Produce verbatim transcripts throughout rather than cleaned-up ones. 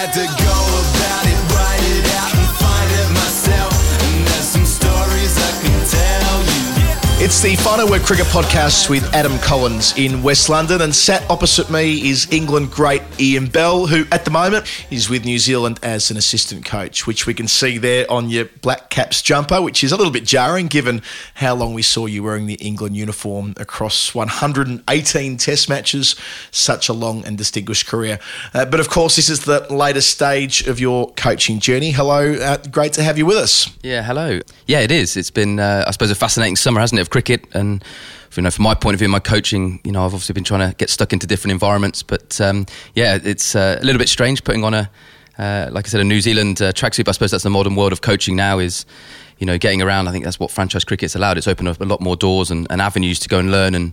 had to go about it, write it out and find it myself. And there's some stories I can tell you. It's the Final Word Cricket Podcast with Adam Collins in West London, and sat opposite me is England great Ian Bell, who at the moment is with New Zealand as an assistant coach, which we can see there on your Black Caps jumper, which is a little bit jarring given how long we saw you wearing the England uniform across one hundred eighteen Test matches, such a long and distinguished career. Uh, but of course, this is the latest stage of your coaching journey. Hello, uh, great to have you with us. Yeah, hello. Yeah, it is. It's been, uh, I suppose, a fascinating summer, hasn't it, of cricket? And you know, from my point of view, my coaching, you know, I've obviously been trying to get stuck into different environments, but um, yeah, it's uh, a little bit strange putting on a, uh, like I said, a New Zealand uh, tracksuit. But I suppose that's the modern world of coaching now, is, you know, getting around. I think that's what franchise cricket's allowed. It's opened up a lot more doors and, and avenues to go and learn and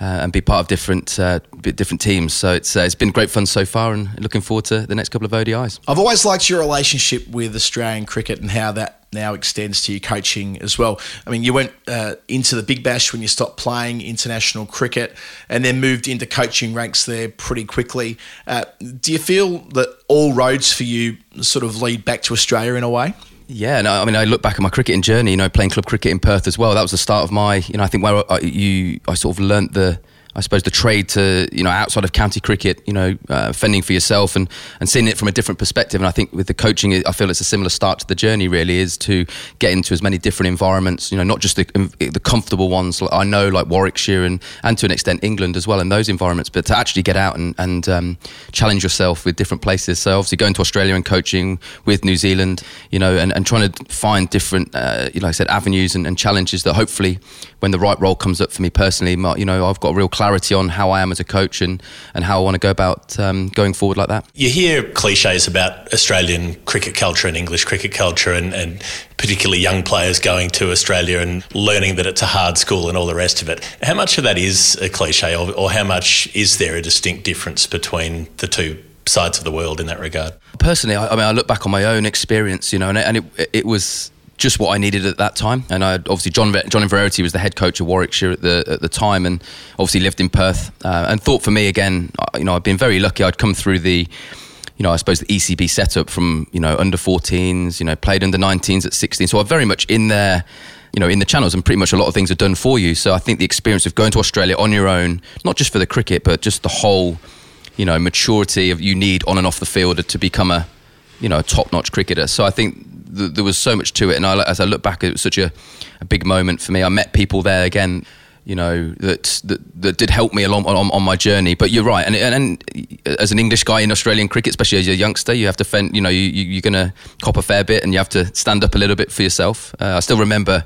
uh, and be part of different uh, different teams. So it's uh, it's been great fun so far, and looking forward to the next couple of O D Is. I've always liked your relationship with Australian cricket and how that now extends to your coaching as well. I mean, you went uh, into the Big Bash when you stopped playing international cricket, and then moved into coaching ranks there pretty quickly. Uh, do you feel that all roads for you sort of lead back to Australia in a way? Yeah, no, I mean, I look back at my cricketing journey, you know, playing club cricket in Perth as well. That was the start of my, you know, I think where I, you, I sort of learnt the, I suppose, the trade to, you know, outside of county cricket, you know, uh, fending for yourself and, and seeing it from a different perspective. And I think with the coaching, I feel it's a similar start to the journey, really, is to get into as many different environments, you know, not just the the comfortable ones, like I know, like Warwickshire and, and to an extent England as well in those environments, but to actually get out and, and um, challenge yourself with different places. So obviously going to Australia and coaching with New Zealand, you know, and, and trying to find different, uh, you know, like I said, avenues and, and challenges that hopefully when the right role comes up for me personally, my, you know, I've got a real clarity on how I am as a coach and, and how I want to go about um, going forward like that. You hear cliches about Australian cricket culture and English cricket culture and, and particularly young players going to Australia and learning that it's a hard school and all the rest of it. How much of that is a cliche, or, or how much is there a distinct difference between the two sides of the world in that regard? Personally, I, I mean, I look back on my own experience, you know, and, and it, it was just what I needed at that time. And I obviously John John Inverarity was the head coach of Warwickshire at the at the time, and obviously lived in Perth, uh, and thought for me again, you know, I'd been very lucky. I'd come through the, you know, I suppose the E C B setup from, you know, under fourteens, you know, played under nineteens at sixteen. So I'm very much in there, you know, in the channels, and pretty much a lot of things are done for you. So I think the experience of going to Australia on your own, not just for the cricket, but just the whole, you know, maturity of you need on and off the field to become a, you know, a top-notch cricketer. So I think there was so much to it, and I, as I look back, it was such a, a big moment for me. I met people there again, you know, that that, that did help me along on, on my journey. But you're right, and, and and as an English guy in Australian cricket, especially as a youngster, you have to fend, you know, you, you're going to cop a fair bit, and you have to stand up a little bit for yourself. Uh, I still remember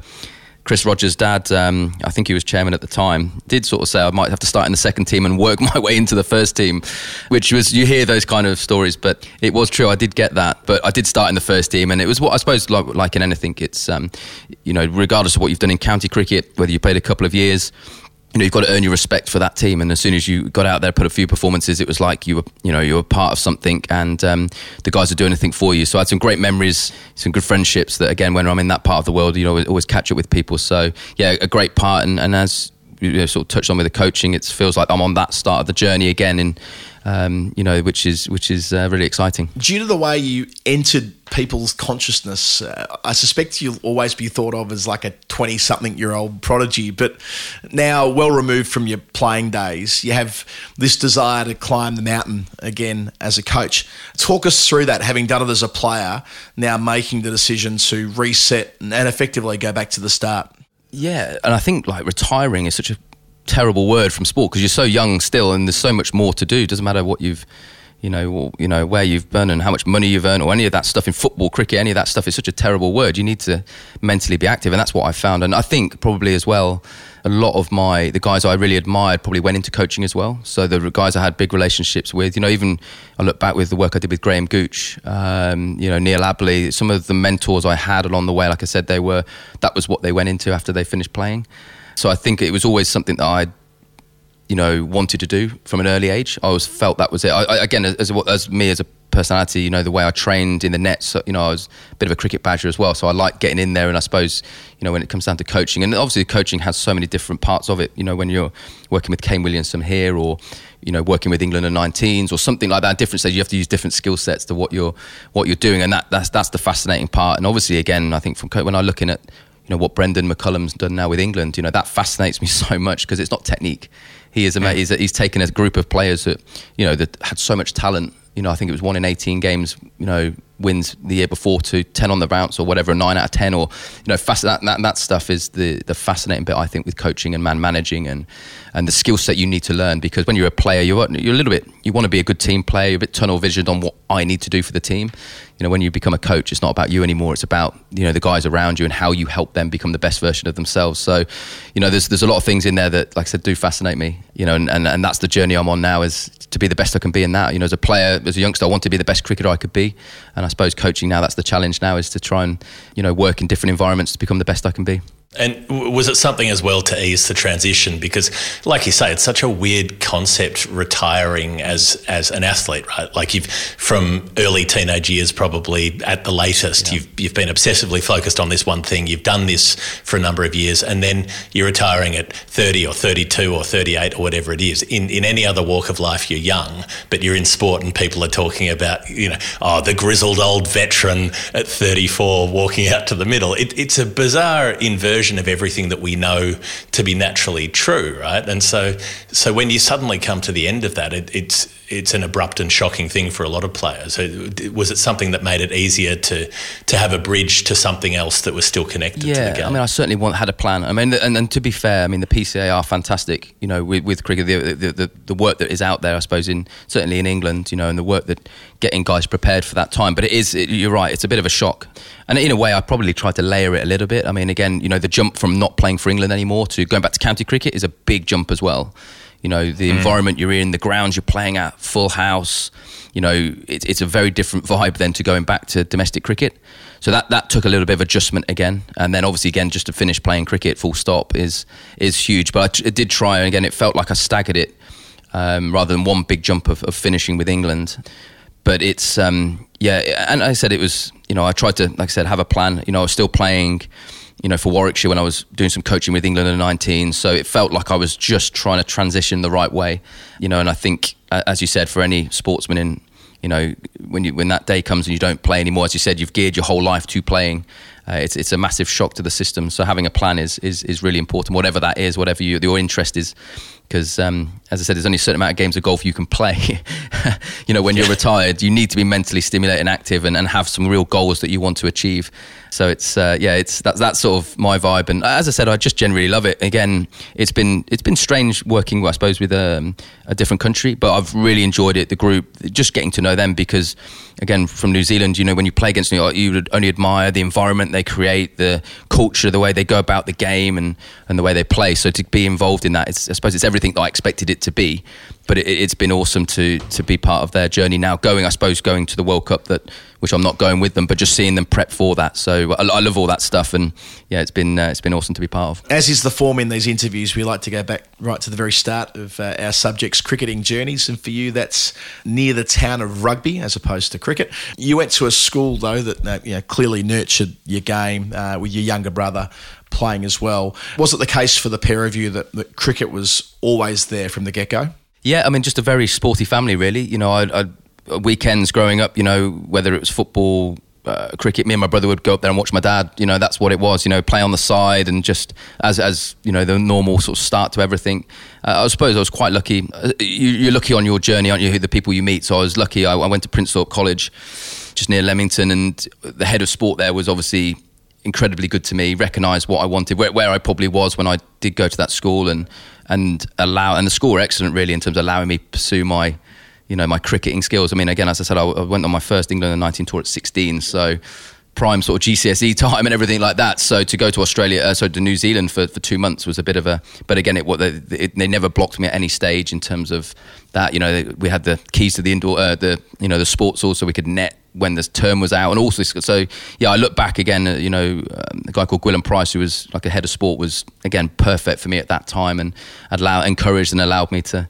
Chris Rogers' dad, um, I think he was chairman at the time, did sort of say I might have to start in the second team and work my way into the first team, which was, you hear those kind of stories, but it was true. I did get that, but I did start in the first team, and it was what I suppose, like, like in anything, it's, um, you know, regardless of what you've done in county cricket, whether you played a couple of years, you know, you've got to earn your respect for that team. And as soon as you got out there, put a few performances, it was like you were, you know, you were part of something, and um, the guys were doing anything for you. So I had some great memories, some good friendships that, again, when I'm in that part of the world, you know, I always catch up with people. So yeah, a great part. And, and as you know, sort of touched on with the coaching, it feels like I'm on that start of the journey again, in, um, you know, which is which is uh, really exciting. Due to the way you entered people's consciousness, uh, I suspect you'll always be thought of as like a twenty-something-year-old prodigy, but now well removed from your playing days, you have this desire to climb the mountain again as a coach. Talk us through that, having done it as a player, now making the decision to reset and effectively go back to the start. Yeah, and I think like retiring is such a terrible word from sport, because you're so young still, and there's so much more to do. It doesn't matter what you've, you know, you know where you've been and how much money you've earned, or any of that stuff in football, cricket, any of that stuff is such a terrible word. You need to mentally be active, and that's what I found. And I think probably as well, a lot of my the guys I really admired probably went into coaching as well. So the guys I had big relationships with, you know, even I look back with the work I did with Graham Gooch, um, you know, Neil Abley, some of the mentors I had along the way. Like I said, they were that was what they went into after they finished playing. So I think it was always something that I. you know, wanted to do from an early age. I always felt that was it. I, I, again, as as me as a personality, you know, the way I trained in the nets, you know, I was a bit of a cricket badger as well. So I like getting in there, and I suppose, you know, when it comes down to coaching, and obviously coaching has so many different parts of it, you know, when you're working with Kane Williamson here, or, you know, working with England and nineteens or something like that, different stages, you have to use different skill sets to what you're what you're doing, and that that's that's the fascinating part. And obviously, again, I think from when I'm looking at, you know, what Brendan McCullum's done now with England, you know, that fascinates me so much, because it's not technique. He is amazing. He's, he's taken a group of players that, you know, that had so much talent. You know, I think it was one in eighteen games, you know, wins the year before, to ten on the bounce or whatever, nine out of ten, or, you know, fast, that, that that stuff is the the fascinating bit, I think, with coaching and man managing and and the skill set you need to learn, because when you're a player, you're you're a little bit, you want to be a good team player, you're a bit tunnel visioned on what I need to do for the team. You know, when you become a coach, it's not about you anymore, it's about, you know, the guys around you and how you help them become the best version of themselves. So, you know, there's there's a lot of things in there that, like I said, do fascinate me, you know, and, and, and that's the journey I'm on now, is to be the best I can be in that. You know, as a player, as a youngster, I want to be the best cricketer I could be, and I I suppose coaching now, that's the challenge now, is to try and, you know, work in different environments to become the best I can be. And was it something as well to ease the transition? Because, like you say, it's such a weird concept, retiring as as an athlete, right? Like, you've, from early teenage years, probably at the latest, yeah. you've you've been obsessively focused on this one thing. You've done this for a number of years, and then you're retiring at thirty or thirty-two or thirty-eight or whatever it is. In in any other walk of life, you're young, but you're in sport, and people are talking about, you know, oh, the grizzled old veteran at thirty-four walking out to the middle. It, it's a bizarre inversion of everything that we know to be naturally true, right? And so so when you suddenly come to the end of that, it, it's it's an abrupt and shocking thing for a lot of players. Was it something that made it easier to to have a bridge to something else that was still connected yeah, to the game? I mean, I certainly want, had a plan. I mean, and, and to be fair, I mean, the P C A are fantastic, you know, with, with cricket, the, the, the, the work that is out there, I suppose, in certainly in England, you know, and the work that getting guys prepared for that time. But it is, it, you're right, it's a bit of a shock. And in a way, I probably tried to layer it a little bit. I mean, again, you know, the jump from not playing for England anymore to going back to county cricket is a big jump as well. You know, the mm. environment you're in, the grounds you're playing at, full house, you know, it, it's a very different vibe than to going back to domestic cricket. So that, that took a little bit of adjustment again. And then obviously, again, just to finish playing cricket full stop is is huge. But I, I did try, and again, it felt like I staggered it um, rather than one big jump of, of finishing with England. But it's, um, yeah, and I said it was, you know, I tried to, like I said, have a plan. You know, I was still playing, you know, for Warwickshire when I was doing some coaching with England in nineteen. So it felt like I was just trying to transition the right way, you know, and I think, as you said, for any sportsman in, you know, when you when that day comes and you don't play anymore, as you said, you've geared your whole life to playing. Uh, it's it's a massive shock to the system. So having a plan is is, is really important, whatever that is, whatever you, your interest is. Because, um, as I said, there's only a certain amount of games of golf you can play. You know, when you're retired, you need to be mentally stimulated and active, and, and have some real goals that you want to achieve. So it's, uh, yeah, it's that's that's sort of my vibe. And as I said, I just generally love it. Again, it's been it's been strange working, I suppose, with um, a different country, but I've really enjoyed it. The group, just getting to know them, because, again, from New Zealand, you know, when you play against New York, you would only admire the environment they create, the culture, the way they go about the game, and, and the way they play. So to be involved in that, it's, I suppose, it's everything that I expected it to be, but it, it's been awesome to to be part of their journey now, going I suppose going to the World Cup, that which I'm not going with them, but just seeing them prep for that. So I, I love all that stuff, and yeah, it's been uh, it's been awesome to be part of. As is the form in these interviews, we like to go back right to the very start of uh, our subject's cricketing journeys, and for you that's near the town of rugby as opposed to cricket. You went to a school though that uh, you know, clearly nurtured your game uh, with your younger brother playing as well. Was it the case for the pair of you that, that cricket was always there from the get-go? Yeah, I mean, just a very sporty family, really. You know, I, I, weekends growing up, you know, whether it was football, uh, cricket, me and my brother would go up there and watch my dad. You know, that's what it was, you know, play on the side, and just as, as you know, the normal sort of start to everything. Uh, I suppose I was quite lucky. You, you're lucky on your journey, aren't you, the people you meet? So I was lucky. I, I went to Prince Thorpe College, just near Leamington, and the head of sport there was obviously incredibly good to me, recognised what I wanted, where, where I probably was when I did go to that school, and and allow and the school were excellent really in terms of allowing me to pursue my, you know, my cricketing skills. I mean, again, as I said, I, I went on my first England nineteen tour at sixteen, so prime sort of G C S E time and everything like that. So to go to Australia, uh, so to New Zealand for, for two months was a bit of a, but again, it, what they, it, they never blocked me at any stage in terms of that. You know, we had the keys to the indoor, uh, the you know the sports hall, so we could net when this term was out, and also so yeah, I look back again. You know, um, a guy called Gwilym Price, who was like a head of sport, was again perfect for me at that time, and allowed, encouraged, and allowed me to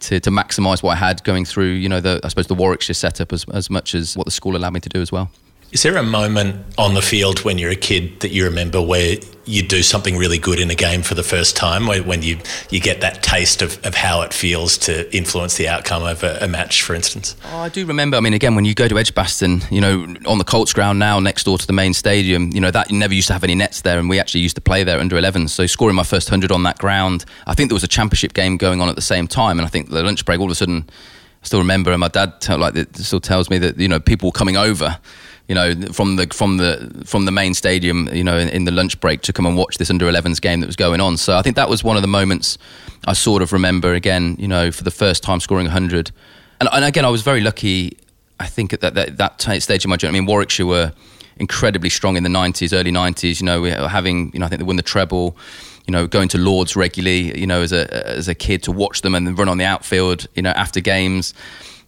to, to maximise what I had going through. You know, the, I suppose the Warwickshire setup as as much as what the school allowed me to do as well. Is there a moment on the field when you're a kid that you remember where you do something really good in a game for the first time, when you, you get that taste of, of how it feels to influence the outcome of a, a match, for instance? Oh, I do remember. I mean, again, when you go to Edgbaston, you know, on the Colts ground now, next door to the main stadium, you know, that you never used to have any nets there, and we actually used to play there under elevens. So scoring my first one hundred on that ground, I think there was a championship game going on at the same time, and I think the lunch break, all of a sudden, I still remember, and my dad tell, like, still tells me that, you know, people were coming over, you know, from the from the from the main stadium, you know, in, in the lunch break to come and watch this under elevens game that was going on. So I think that was one of the moments I sort of remember again, you know, for the first time scoring one hundred. And, and again, I was very lucky, I think, at that, that that stage of my journey. I mean, Warwickshire were incredibly strong in the nineties, early nineties. You know, we were having, you know, I think they won the treble. You know, going to Lord's regularly, you know, as a as a kid to watch them and then run on the outfield, you know, after games.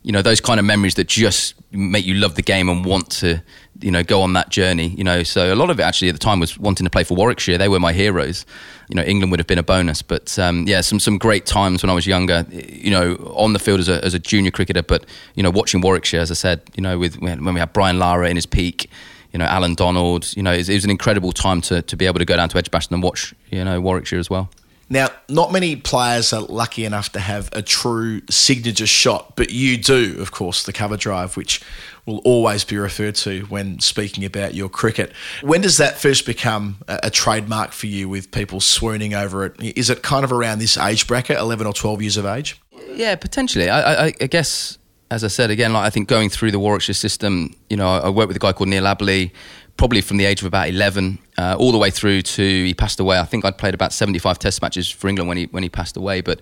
You know, those kind of memories that just make you love the game and want to, you know, go on that journey, you know. So a lot of it actually at the time was wanting to play for Warwickshire. They were my heroes. You know, England would have been a bonus. But um, yeah, some some great times when I was younger, you know, on the field as a as a junior cricketer. But, you know, watching Warwickshire, as I said, you know, with when we had Brian Lara in his peak, you know, Alan Donald, you know, it was an incredible time to, to be able to go down to Edgbaston and watch, you know, Warwickshire as well. Now, not many players are lucky enough to have a true signature shot, but you do, of course, the cover drive, which will always be referred to when speaking about your cricket. When does that first become a, a trademark for you with people swooning over it? Is it kind of around this age bracket, eleven or twelve years of age? Yeah, potentially. I, I, I guess... As I said, again, like I think going through the Warwickshire system, you know, I worked with a guy called Neil Abley, probably from the age of about eleven, uh, all the way through to he passed away. I think I'd played about seventy-five test matches for England when he when he passed away. But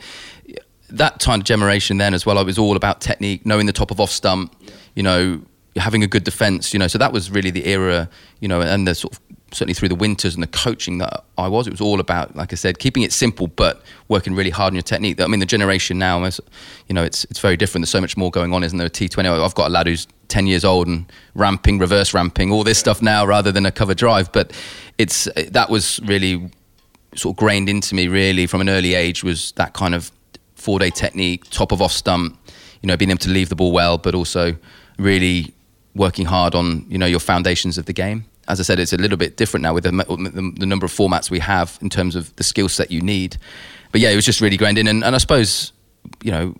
that kind of generation then as well, it was all about technique, knowing the top of off stump, you know, having a good defence, you know. So that was really the era, you know, and the sort of, certainly through the winters and the coaching that I was, it was all about, like I said, keeping it simple but working really hard on your technique. I mean, the generation now, you know, it's it's very different. There's so much more going on, isn't there? A T twenty, I've got a lad who's ten years old and ramping, reverse ramping, all this stuff now rather than a cover drive. But it's that was really sort of grained into me really from an early age, was that kind of four-day technique, top of off stump, you know, being able to leave the ball well, but also really working hard on, you know, your foundations of the game. As I said, it's a little bit different now with the, the, the number of formats we have in terms of the skill set you need. But yeah, it was just really grained in. And, and I suppose, you know,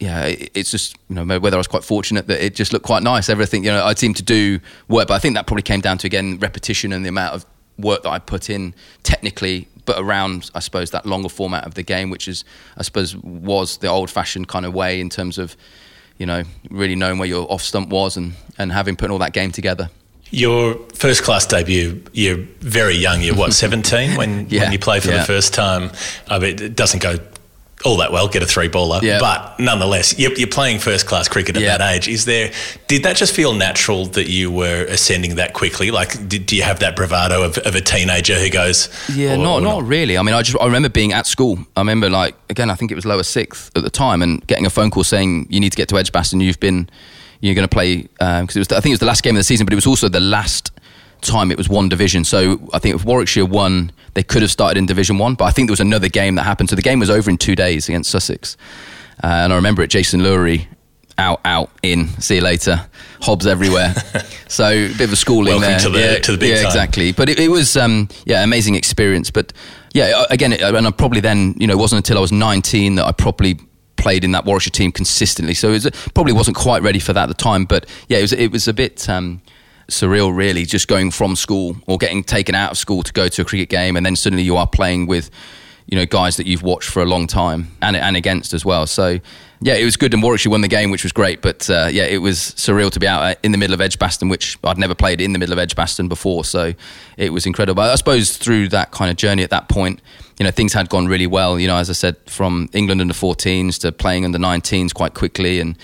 yeah, it, it's just, you know, whether I was quite fortunate that it just looked quite nice. Everything, you know, I seemed to do work. But I think that probably came down to, again, repetition and the amount of work that I put in technically, but around, I suppose, that longer format of the game, which is, I suppose, was the old-fashioned kind of way in terms of, you know, really knowing where your off-stump was and, and having put all that game together. Your first class debut, you're very young, you're what, seventeen when, yeah, when you play for yeah. the first time? I mean, it doesn't go all that well, get a three baller, yeah. but nonetheless, you're, you're playing first class cricket at yeah. that age. Is there, did that just feel natural that you were ascending that quickly? Like, did, do you have that bravado of, of a teenager who goes? Yeah, or, not, or not not really. I mean, I just I remember being at school. I remember, like, again, I think it was lower sixth at the time, and getting a phone call saying you need to get to Edgbaston. You've been. You're going to play, because um, I think it was the last game of the season, but it was also the last time it was one division. So I think if Warwickshire won, they could have started in Division one, but I think there was another game that happened. So the game was over in two days against Sussex. Uh, and I remember it, Jason Lurie, out, out, in, see you later, Hobbs everywhere. So a bit of a schooling Welcome there. Welcome to the, yeah, to the big yeah, time. Yeah, exactly. But it, it was, um, yeah, amazing experience. But yeah, again, it, and I probably then, you know, it wasn't until I was nineteen that I probably played in that Warwickshire team consistently, so it was, probably wasn't quite ready for that at the time. But yeah, it was it was a bit um, surreal, really, just going from school or getting taken out of school to go to a cricket game, and then suddenly you are playing with, you know, guys that you've watched for a long time and and against as well. So yeah, it was good, and Warwickshire won the game, which was great. But uh, yeah, it was surreal to be out in the middle of Edgbaston, which I'd never played in the middle of Edgbaston before. So it was incredible. I suppose through that kind of journey at that point, you know, things had gone really well. You know, as I said, from England under fourteens to playing under nineteens quite quickly. And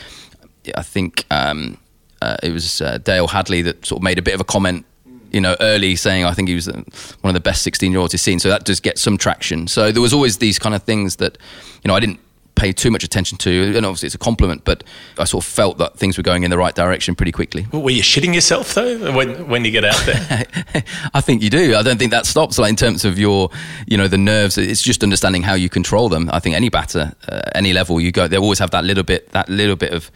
I think um, uh, it was uh, Dale Hadlee that sort of made a bit of a comment, you know, early, saying I think he was one of the best sixteen-year-olds he's seen. So that does get some traction. So there was always these kind of things that, you know, I didn't pay too much attention to, and obviously it's a compliment, but I sort of felt that things were going in the right direction pretty quickly. Were you shitting yourself though when when you get out there? I think you do. I don't think that stops, like, in terms of your, you know, the nerves. It's just understanding how you control them. I think any batter, uh, any level you go, they always have that little bit, that little bit of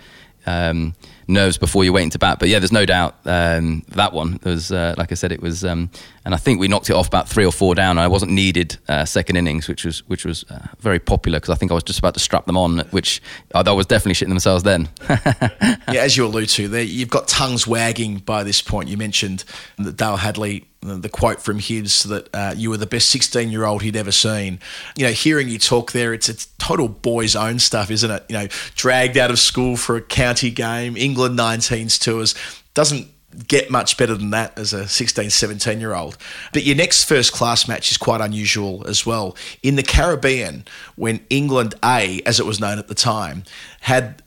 um, nerves before you're waiting to bat. But yeah, there's no doubt um, that one was, uh, like I said, it was, um, and I think we knocked it off about three or four down. I wasn't needed uh, second innings, which was which was uh, very popular, because I think I was just about to strap them on, which uh, I was definitely shitting themselves then. Yeah, as you allude to, there, you've got tongues wagging by this point. You mentioned that Dale Hadlee, the quote from Hibbs that uh, you were the best sixteen-year-old he'd ever seen. You know, hearing you talk there, it's it's total boy's own stuff, isn't it? You know, dragged out of school for a county game, England nineteens tours, doesn't get much better than that as a sixteen, seventeen-year-old. But your next first-class match is quite unusual as well. In the Caribbean, when England A, as it was known at the time, had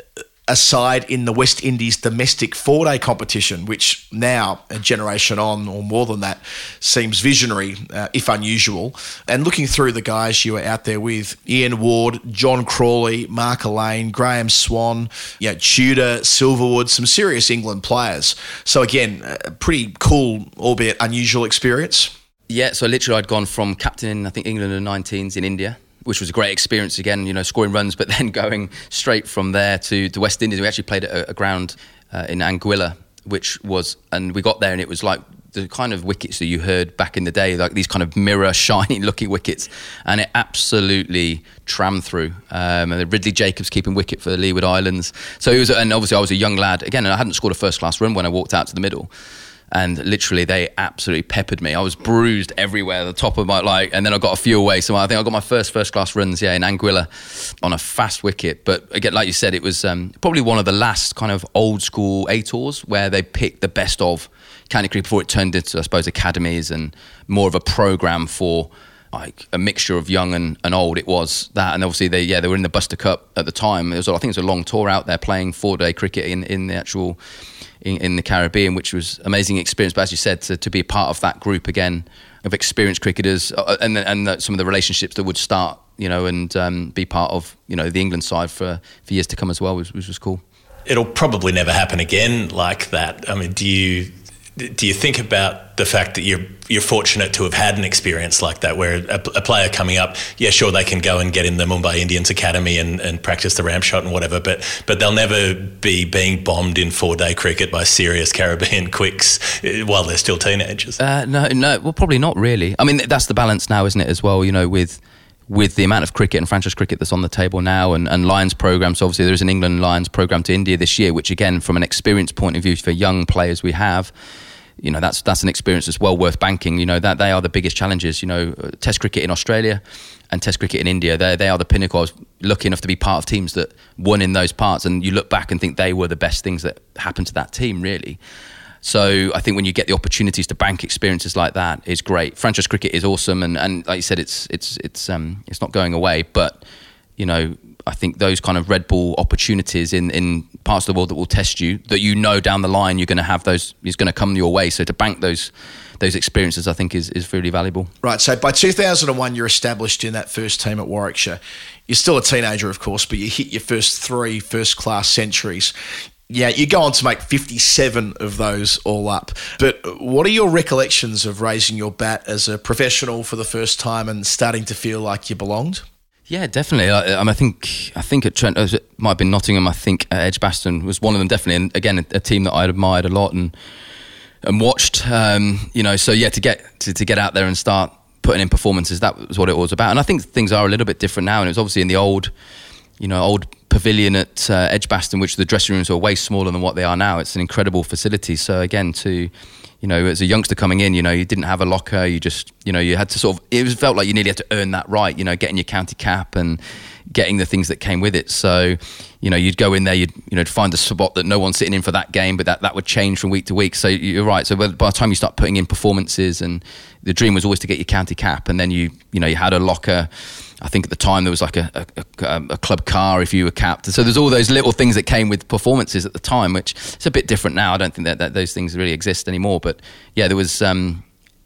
a side in the West Indies domestic four-day competition, which now, a generation on or more than that, seems visionary, uh, if unusual. And looking through the guys you were out there with, Ian Ward, John Crawley, Mark Elaine, Graham Swan, you know, Tudor, Silverwood, some serious England players. So again, a pretty cool, albeit unusual experience. Yeah, so literally I'd gone from captain, I think, England in the nineteens in India, which was a great experience again, you know, scoring runs, but then going straight from there to the West Indies. We actually played at a ground uh, in Anguilla, which was, and we got there and it was like the kind of wickets that you heard back in the day, like these kind of mirror, shiny looking wickets, and it absolutely trammed through. Um, and Ridley Jacobs keeping wicket for the Leeward Islands. So it was, and obviously I was a young lad again, and I hadn't scored a first class run when I walked out to the middle. And literally, they absolutely peppered me. I was bruised everywhere, the top of my, like, and then I got a few away. So I think I got my first first-class runs, yeah, in Anguilla on a fast wicket. But again, like you said, it was um, probably one of the last kind of old-school A-tours where they picked the best of county cricket before it turned into, I suppose, academies and more of a programme for, like, a mixture of young and, and old. It was that. And obviously, they yeah, they were in the Buster Cup at the time. It was, I think it was a long tour out there playing four-day cricket in, in the actual... In, in the Caribbean, which was amazing experience. But as you said, to, to be a part of that group again of experienced cricketers, uh, and and the, some of the relationships that would start, you know, and um, be part of, you know, the England side for, for years to come as well, which, which was cool. It'll probably never happen again like that. I mean, do you do you think about the fact that you're you're fortunate to have had an experience like that, where a, a player coming up, yeah, sure, they can go and get in the Mumbai Indians Academy and, and practice the ramp shot and whatever, but but they'll never be being bombed in four-day cricket by serious Caribbean quicks while they're still teenagers? Uh, no, no, well, probably not really. I mean, that's the balance now, isn't it, as well, you know, with with the amount of cricket and franchise cricket that's on the table now, and, and Lions programs. So obviously there is an England Lions program to India this year, which again, from an experience point of view for young players we have, you know, that's that's an experience that's well worth banking. You know, that they are the biggest challenges, you know, Test cricket in Australia and Test cricket in India. They they are the pinnacle. I was lucky enough to be part of teams that won in those parts, and you look back and think they were the best things that happened to that team, really. So I think when you get the opportunities to bank experiences like that is great. Franchise cricket is awesome, and, and like you said, it's it's it's um it's not going away, but, you know, I think those kind of red ball opportunities in, in parts of the world that will test you, that, you know, down the line you're going to have those, is going to come your way. So to bank those those experiences, I think, is, is really valuable. Right, so by two thousand one, you're established in that first team at Warwickshire. You're still a teenager, of course, but you hit your first three first-class centuries. Yeah, you go on to make fifty-seven of those all up. But what are your recollections of raising your bat as a professional for the first time and starting to feel like you belonged? Yeah, definitely. I, I think I think at Trent, it might have been Nottingham, I think uh, Edgbaston was one of them, definitely. And again, a, a team that I admired a lot and and watched. Um, you know, so yeah, to get to, to get out there and start putting in performances, that was what it was about. And I think things are a little bit different now. And it was obviously in the old, you know, old pavilion at uh, Edgbaston, which the dressing rooms were way smaller than what they are now. It's an incredible facility. So again, to... you know, as a youngster coming in, you know, you didn't have a locker. You just, you know, you had to sort of, it felt like you nearly had to earn that right, you know, getting your county cap and getting the things that came with it. So, you know, you'd go in there, you'd, you know, find a spot that no one's sitting in for that game, but that, that would change from week to week. So you're right. So by the time you start putting in performances, and the dream was always to get your county cap, and then you, you know, you had a locker. I think at the time there was like a, a, a club car if you were capped. So there's all those little things that came with performances at the time, which it's a bit different now. I don't think that, that those things really exist anymore. But yeah, there was um,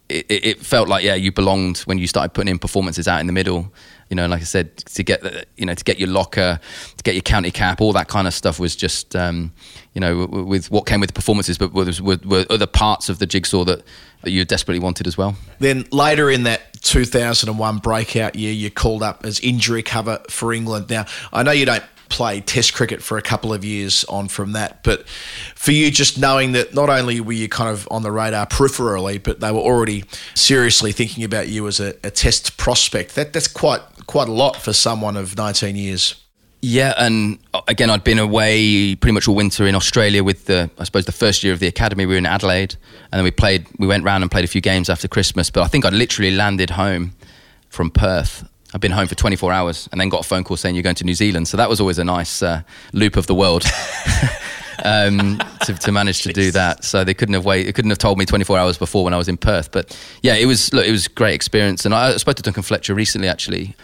it, it felt like, yeah, you belonged when you started putting in performances out in the middle. You know, like I said, to get, you know, to get your locker, to get your county cap, all that kind of stuff was just, um, you know, with what came with the performances, but were, were, were other parts of the jigsaw that, that you desperately wanted as well. Then later in that two thousand one breakout year, you called up as injury cover for England. Now, I know you don't play test cricket for a couple of years on from that, but for you, just knowing that not only were you kind of on the radar peripherally, but they were already seriously thinking about you as a, a test prospect, that that's quite quite a lot for someone of nineteen years. Yeah, and again, I'd been away pretty much all winter in Australia with the, I suppose, the first year of the academy. We were in Adelaide, and then we played, we went round and played a few games after Christmas, but I think I literally landed home from Perth. I've been home for twenty-four hours and then got a phone call saying you're going to New Zealand. So that was always a nice uh, loop of the world um, to, to manage to Jeez. do that. So they couldn't have wait, it couldn't have told me twenty-four hours before when I was in Perth. But yeah, it was look, it was a great experience. And I spoke to Duncan Fletcher recently actually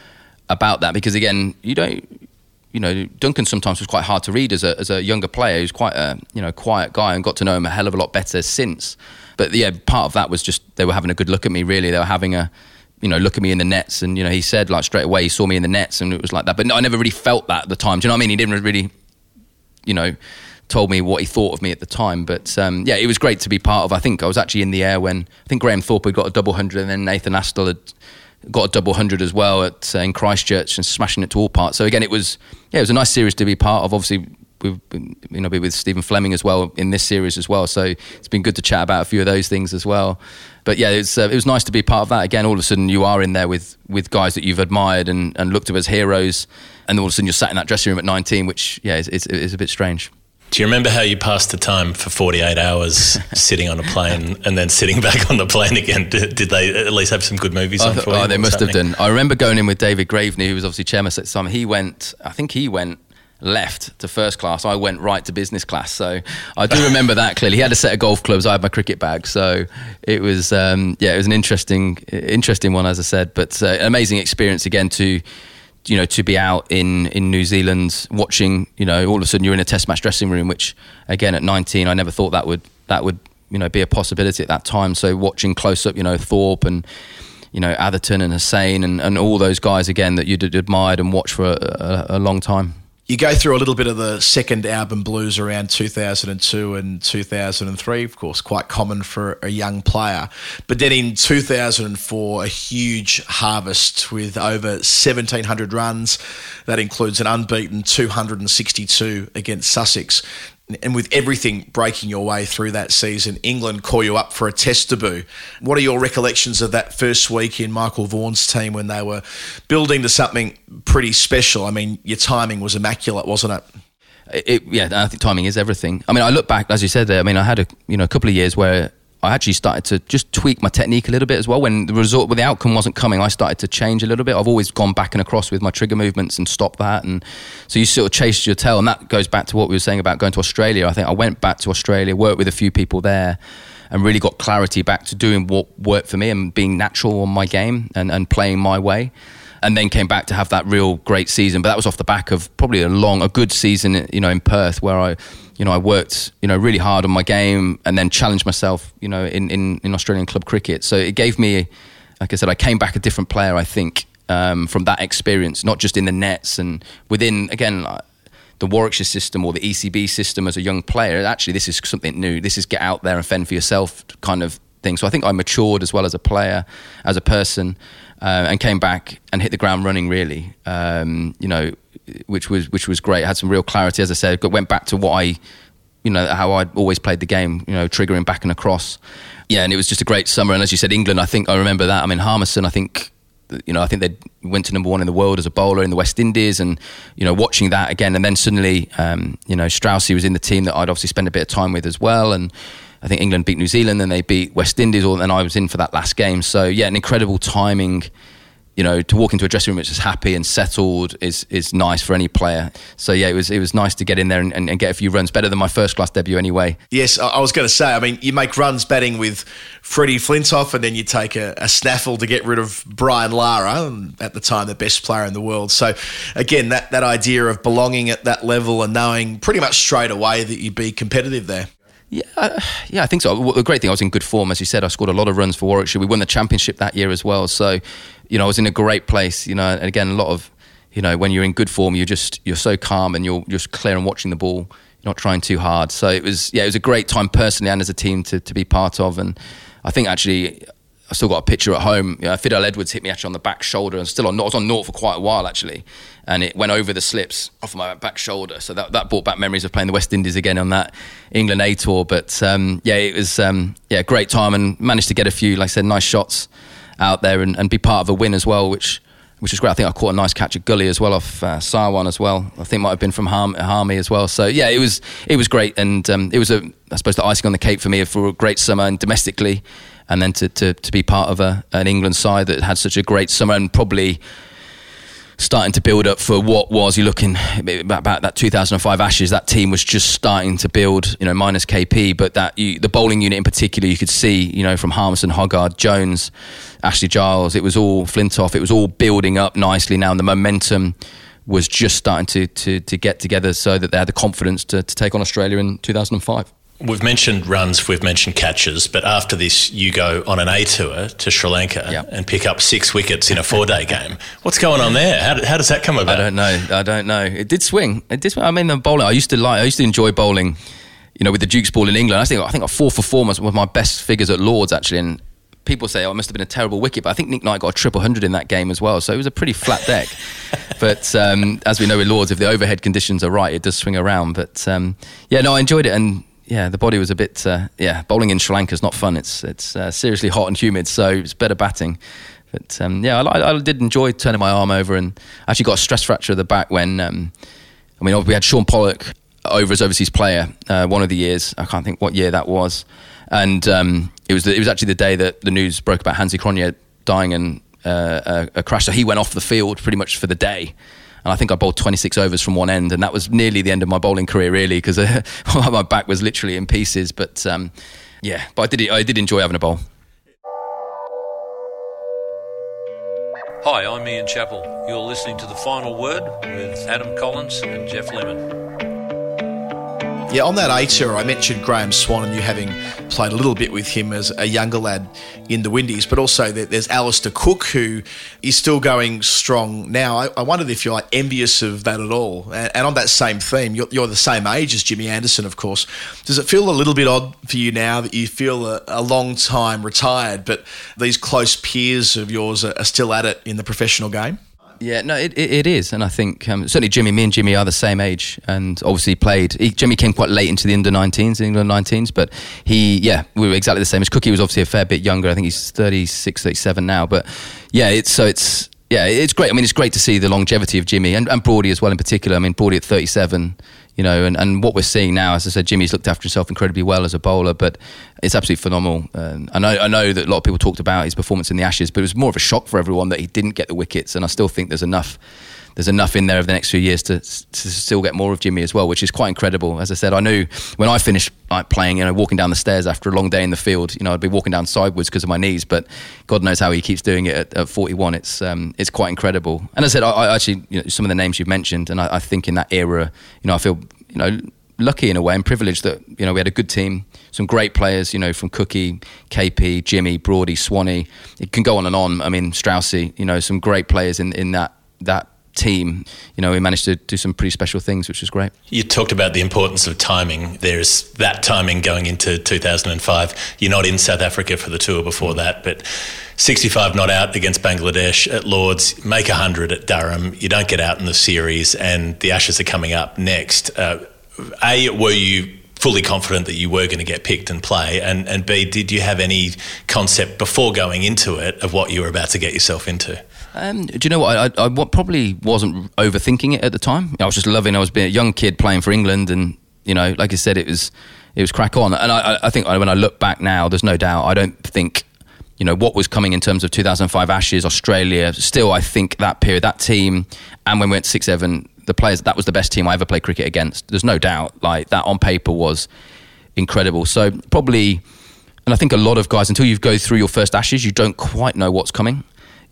about that, because again, you don't, you know, Duncan sometimes was quite hard to read as a as a younger player. Who's quite a you know quiet guy, and got to know him a hell of a lot better since. But yeah, part of that was just they were having a good look at me. Really, they were having a you know, look at me in the nets, and, you know, he said, like, straight away he saw me in the nets, and it was like that. But no, I never really felt that at the time. Do you know what I mean? He didn't really, you know, told me what he thought of me at the time. But, um, yeah, it was great to be part of. I think I was actually in the air when, I think Graham Thorpe had got a double hundred, and then Nathan Astle had got a double hundred as well at uh, in Christchurch, and smashing it to all parts. So, again, it was, yeah, it was a nice series to be part of. Obviously, we've been, you know, be with Stephen Fleming as well in this series as well. So it's been good to chat about a few of those things as well. But yeah, it's uh, it was nice to be part of that. Again, all of a sudden you are in there with with guys that you've admired and, and looked up as heroes, and all of a sudden you're sat in that dressing room at nineteen, which yeah, it's it's, it's a bit strange. Do you remember how you passed the time for forty-eight hours sitting on a plane and then sitting back on the plane again? Did, did they at least have some good movies on for you? Oh, they must have done. I remember going in with David Graveney, who was obviously chairman at the time. He went, I think he went. left to first class. I went right to business class, so I do remember that clearly. He had a set of golf clubs, I had my cricket bag, so it was um, yeah it was an interesting interesting one, as I said, but uh, an amazing experience again to you know to be out in in New Zealand watching, you know all of a sudden you're in a test match dressing room, which again at nineteen I never thought that would that would you know be a possibility at that time. So watching close up you know Thorpe and you know Atherton and Hussain and, and all those guys again that you'd admired and watched for a, a, a long time. You go through a little bit of the second album blues around two thousand two and two thousand three, of course, quite common for a young player. But then in two thousand four, a huge harvest with over seventeen hundred runs. That includes an unbeaten two hundred sixty-two against Sussex. And with everything breaking your way through that season, England call you up for a test debut. What are your recollections of that first week in Michael Vaughan's team when they were building to something pretty special? I mean, your timing was immaculate, wasn't it? It, yeah, I think timing is everything. I mean, I look back, as you said there, I mean, I had a you know a couple of years where I actually started to just tweak my technique a little bit as well. When the result, when the outcome wasn't coming, I started to change a little bit. I've always gone back and across with my trigger movements and stopped that. And so you sort of chased your tail. And that goes back to what we were saying about going to Australia. I think I went back to Australia, worked with a few people there, and really got clarity back to doing what worked for me and being natural on my game and, and playing my way. And then came back to have that real great season. But that was off the back of probably a long, a good season, you know, in Perth, where I... You know, I worked, you know, really hard on my game and then challenged myself, you know, in, in, in Australian club cricket. So it gave me, like I said, I came back a different player, I think, um, from that experience, not just in the nets and within, again, like the Warwickshire system or the E C B system as a young player. Actually, this is something new. This is get out there and fend for yourself kind of thing. So I think I matured as well as a player, as a person, uh, and came back and hit the ground running, really, um, you know, which was which was great. I had some real clarity, as I said. Went back to what I, you know, how I'd always played the game, you know, triggering back and across. Yeah, and it was just a great summer. And as you said, England, I think I remember that. I mean, Harmison, I think, you know, I think they went to number one in the world as a bowler in the West Indies, and, you know, watching that again. And then suddenly, um, you know, Straussy was in the team that I'd obviously spent a bit of time with as well. And I think England beat New Zealand, then they beat West Indies, or then I was in for that last game. So, yeah, an incredible timing. You know, to walk into a dressing room which is happy and settled is is nice for any player. So yeah, it was it was nice to get in there and, and, and get a few runs. Better than my first class debut anyway. Yes, I was going to say. I mean, you make runs batting with Freddie Flintoff, and then you take a, a snaffle to get rid of Brian Lara, at the time the best player in the world. So again, that that idea of belonging at that level and knowing pretty much straight away that you'd be competitive there. Yeah, uh, yeah, I think so. The great thing, I was in good form, as you said. I scored a lot of runs for Warwickshire. We won the championship that year as well. So, you know, I was in a great place. You know, and again, a lot of, you know, when you're in good form, you're just you're so calm and you're just clear and watching the ball. You're not trying too hard. So it was, yeah, it was a great time personally and as a team to to be part of. And I think actually, I still got a picture at home. You know, Fidel Edwards hit me actually on the back shoulder, and still on. I was on nought for quite a while actually, and it went over the slips off my back shoulder. So that that brought back memories of playing the West Indies again on that England A tour. But um, yeah, it was um, yeah great time, and managed to get a few, like I said, nice shots out there, and, and be part of a win as well, which which was great. I think I caught a nice catch at Gully as well off uh, Sarwan as well. I think it might have been from Harm- Harmy as well. So yeah, it was it was great, and um, it was a I suppose the icing on the cake for me for a great summer and domestically. And then to, to, to be part of a, an England side that had such a great summer and probably starting to build up for what was, you're looking about that two thousand five Ashes, that team was just starting to build, you know, minus K P, but that you, the bowling unit in particular, you could see, you know, from Harmison, Hoggard, Jones, Ashley Giles, it was all Flintoff, it was all building up nicely now, and the momentum was just starting to, to, to get together so that they had the confidence to, to take on Australia in two thousand five. We've mentioned runs, we've mentioned catches, but after this you go on an A tour to Sri Lanka yep. and pick up six wickets in a four-day game. What's going on there? How, how does that come about? I don't know. I don't know. It did swing. It did swing. I mean, the bowling, I used to like, I used to enjoy bowling, you know, with the Duke's ball in England. I think I think a four for four was one of my best figures at Lord's, actually, and people say, oh, it must have been a terrible wicket, but I think Nick Knight got a triple hundred in that game as well, so it was a pretty flat deck. But um, as we know with Lord's, if the overhead conditions are right, it does swing around. But um, yeah, no, I enjoyed it, and yeah, the body was a bit. Uh, yeah, bowling in Sri Lanka is not fun. It's it's uh, seriously hot and humid, so it's better batting. But um, yeah, I, I did enjoy turning my arm over, and actually got a stress fracture of the back when. Um, I mean, we had Sean Pollock over as overseas player uh, one of the years. I can't think what year that was, and um, it was the, it was actually the day that the news broke about Hansi Cronje dying in uh, a, a crash. So he went off the field pretty much for the day. And I think I bowled twenty-six overs from one end, and that was nearly the end of my bowling career, really, because uh, my back was literally in pieces. But um, yeah, but I did I did enjoy having a bowl. Hi, I'm Ian Chappell. You're listening to The Final Word with Adam Collins and Jeff Lemon. Yeah, on that A tour, I mentioned Graham Swan and you having played a little bit with him as a younger lad in the Windies, but also there's Alistair Cook, who is still going strong now. I wondered if you're like envious of that at all. And on that same theme, you're the same age as Jimmy Anderson, of course. Does it feel a little bit odd for you now that you feel a long time retired, but these close peers of yours are still at it in the professional game? Yeah, no, it, it it is, and I think um, certainly Jimmy, me and Jimmy are the same age, and obviously played. He, Jimmy came quite late into the under nineteens, the England nineteens, but he, yeah, we were exactly the same as Cook. He was obviously a fair bit younger. I think he's thirty-six, thirty-seven now, but yeah, it's so it's yeah, it's great. I mean, it's great to see the longevity of Jimmy and, and Broady as well in particular. I mean, Broady at thirty-seven, you know, and, and what we're seeing now, as I said, Jimmy's looked after himself incredibly well as a bowler, but it's absolutely phenomenal. Um, I know I know that a lot of people talked about his performance in the Ashes, but it was more of a shock for everyone that he didn't get the wickets, and I still think there's enough there's enough in there over the next few years to, to still get more of Jimmy as well, which is quite incredible. As I said, I knew when I finished like, playing, you know, walking down the stairs after a long day in the field, you know, I'd be walking down sideways because of my knees, but God knows how he keeps doing it at, at forty-one. It's um, it's quite incredible. And as I said, I, I actually, you know, some of the names you've mentioned, and I, I think in that era, you know, I feel, you know, lucky in a way and privileged that, you know, we had a good team, some great players, you know, from Cookie, K P, Jimmy, Broady, Swanee. It can go on and on. I mean, Straussy, you know, some great players in, in that that team. You know, we managed to do some pretty special things, which was great. You talked about the importance of timing. There's that timing going into two thousand five. You're not in South Africa for the tour before that, but sixty-five not out against Bangladesh at Lord's, make one hundred at Durham, you don't get out in the series, and the Ashes are coming up next. Uh, A, were you fully confident that you were going to get picked and play, and, and B, did you have any concept before going into it of what you were about to get yourself into? Um, do you know what, I, I, I probably wasn't overthinking it at the time. I was just loving, I was being a young kid playing for England, and, you know, like I said, it was it was crack on. And I, I think when I look back now, there's no doubt, I don't think, you know, what was coming in terms of two thousand five Ashes, Australia, still I think that period, that team, and when we went six seven, the players, that was the best team I ever played cricket against. There's no doubt, like, that on paper was incredible. So probably, and I think a lot of guys, until you go through your first Ashes, you don't quite know what's coming.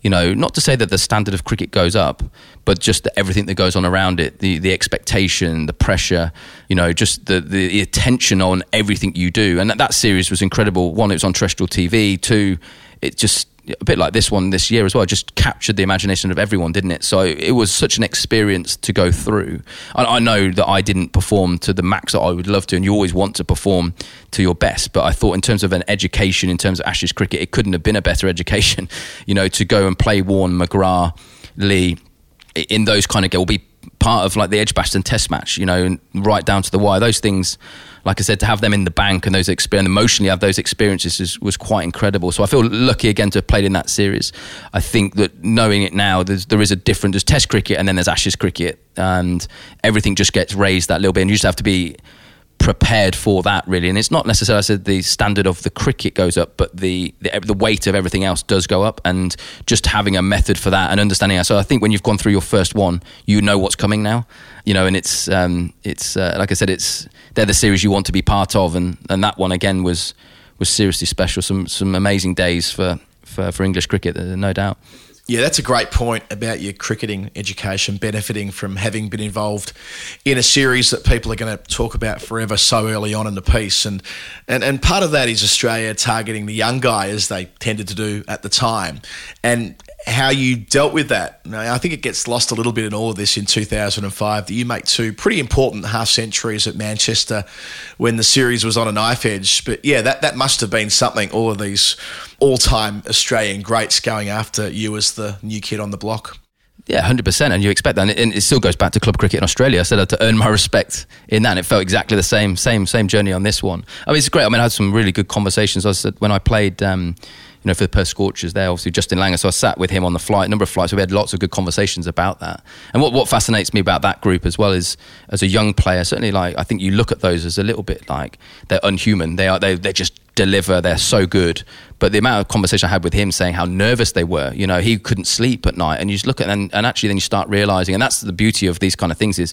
you know, not to say that the standard of cricket goes up, but just the, everything that goes on around it, the the expectation, the pressure, you know, just the, the attention on everything you do. And that, that series was incredible. One, it was on terrestrial T V. Two, it just, a bit like this one this year as well, just captured the imagination of everyone, didn't it? So it was such an experience to go through. And I know that I didn't perform to the max that I would love to, and you always want to perform to your best. But I thought in terms of an education, in terms of Ashes cricket, it couldn't have been a better education, you know, to go and play Warne, McGrath, Lee, in those kind of, will be part of like the Edgbaston Test match, you know, and right down to the wire. Those things, like I said, to have them in the bank and those experience, emotionally have those experiences is, was quite incredible. So I feel lucky again to have played in that series. I think that knowing it now, there's, there is a difference. There's Test cricket and then there's Ashes cricket, and everything just gets raised that little bit, and you just have to be prepared for that, really. And it's not necessarily, I said, the standard of the cricket goes up, but the, the the weight of everything else does go up, and just having a method for that and understanding that. So I think when you've gone through your first one, you know what's coming now, you know, and it's um, it's uh, like I said, it's they're the series you want to be part of, and, and that one again was was seriously special. Some some amazing days for for, for English cricket, no doubt. Yeah, that's a great point about your cricketing education benefiting from having been involved in a series that people are going to talk about forever so early on in the piece. And, and and part of that is Australia targeting the young guy, as they tended to do at the time, and how you dealt with that. Now, I think it gets lost a little bit in all of this in two thousand five that you make two pretty important half centuries at Manchester when the series was on a knife edge. But yeah, that, that must have been something, all of these all-time Australian greats going after you as the new kid on the block. Yeah, one hundred percent, and you expect that. And it still goes back to club cricket in Australia. I said I had to earn my respect in that, and it felt exactly the same same, same journey on this one. I mean, it's great. I mean, I had some really good conversations. I said when I played... Um, you know, for the Perth Scorchers there, obviously Justin Langer. So I sat with him on the flight, a number of flights. So we had lots of good conversations about that. And what, what fascinates me about that group as well is, as a young player, certainly, like, I think you look at those as a little bit like they're unhuman. They are, they, they just deliver. They're so good. But the amount of conversation I had with him saying how nervous they were, you know, he couldn't sleep at night. And you just look at them, and actually then you start realizing, and that's the beauty of these kind of things is,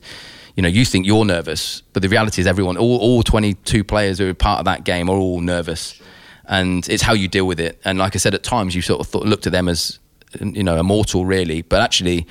you know, you think you're nervous, but the reality is everyone, all, all twenty-two players who are part of that game are all nervous. And it's how you deal with it. And like I said, at times you sort of thought, looked at them as, you know, immortal, really. But actually,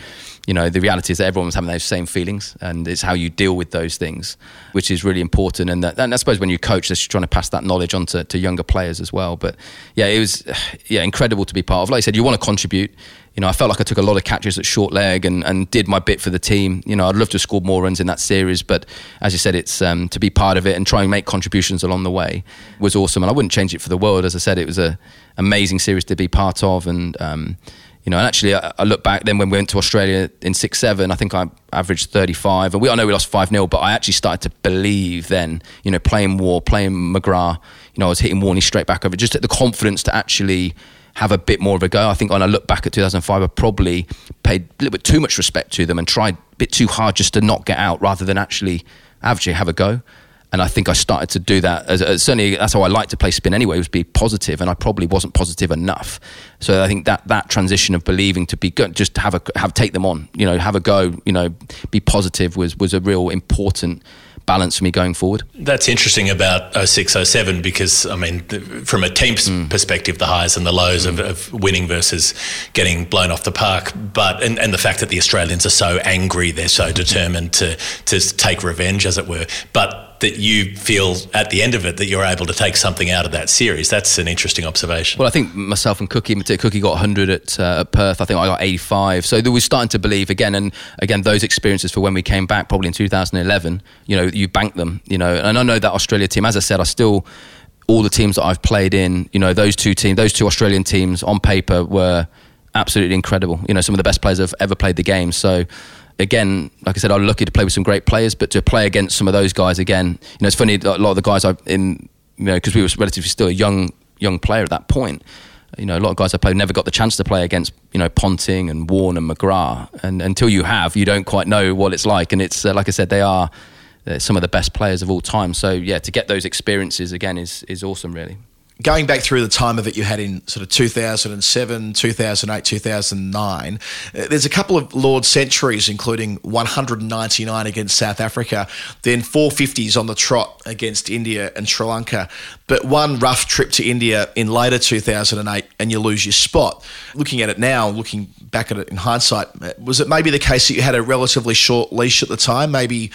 you know, the reality is that everyone was having those same feelings, and it's how you deal with those things, which is really important. And, that, and I suppose when you coach, that's trying to pass that knowledge on to, to younger players as well. But yeah, it was yeah incredible to be part of. Like I said, you want to contribute. You know, I felt like I took a lot of catches at short leg and, and did my bit for the team. You know, I'd love to have scored more runs in that series, but as you said, it's um, to be part of it and try and make contributions along the way was awesome. And I wouldn't change it for the world. As I said, it was a amazing series to be part of. And, um, you know, and actually I, I look back then when we went to Australia in six seven, I think I averaged thirty-five. And we, I know we lost five nil, but I actually started to believe then, you know, playing War, playing McGrath, you know, I was hitting Warney straight back over. Just the confidence to actually have a bit more of a go. I think when I look back at two thousand five, I probably paid a little bit too much respect to them and tried a bit too hard just to not get out rather than actually, actually have a go. And I think I started to do that. As, as certainly, that's how I like to play spin anyway, was be positive, and I probably wasn't positive enough. So I think that that transition of believing to be good, just have a have take them on, you know, have a go, you know, be positive was was a real important balance for me going forward. That's interesting about oh six oh seven because, I mean, the, from a team's mm. perspective, the highs and the lows mm. of, of winning versus getting blown off the park, but and, and the fact that the Australians are so angry, they're so determined to, to take revenge, as it were, but that you feel at the end of it that you're able to take something out of that series. That's an interesting observation. Well, I think myself and Cookie, Cookie got one hundred at, uh, at Perth. I think I got eighty-five. So we're starting to believe again, and again, those experiences for when we came back probably in two thousand eleven, you know, you bank them, you know, and I know that Australia team, as I said, I still, all the teams that I've played in, you know, those two teams, those two Australian teams on paper were absolutely incredible. You know, some of the best players I've ever played the game. So, again, like I said, I'm lucky to play with some great players, but to play against some of those guys again, you know, it's funny, a lot of the guys I, in, you know, because we were relatively still a young, young player at that point, you know, a lot of guys I played never got the chance to play against, you know, Ponting and Warne and McGrath. And until you have, you don't quite know what it's like. And it's, uh, like I said, they are uh, some of the best players of all time. So yeah, to get those experiences again is, is awesome, really. going back through the time of it you had in sort of two thousand seven, two thousand eight, two thousand nine, there's a couple of Lord's centuries, including one hundred ninety-nine against South Africa, then four fifties on the trot against India and Sri Lanka. But one rough trip to India in later two thousand eight and you lose your spot. Looking at it now, looking back at it in hindsight, was it maybe the case that you had a relatively short leash at the time, maybe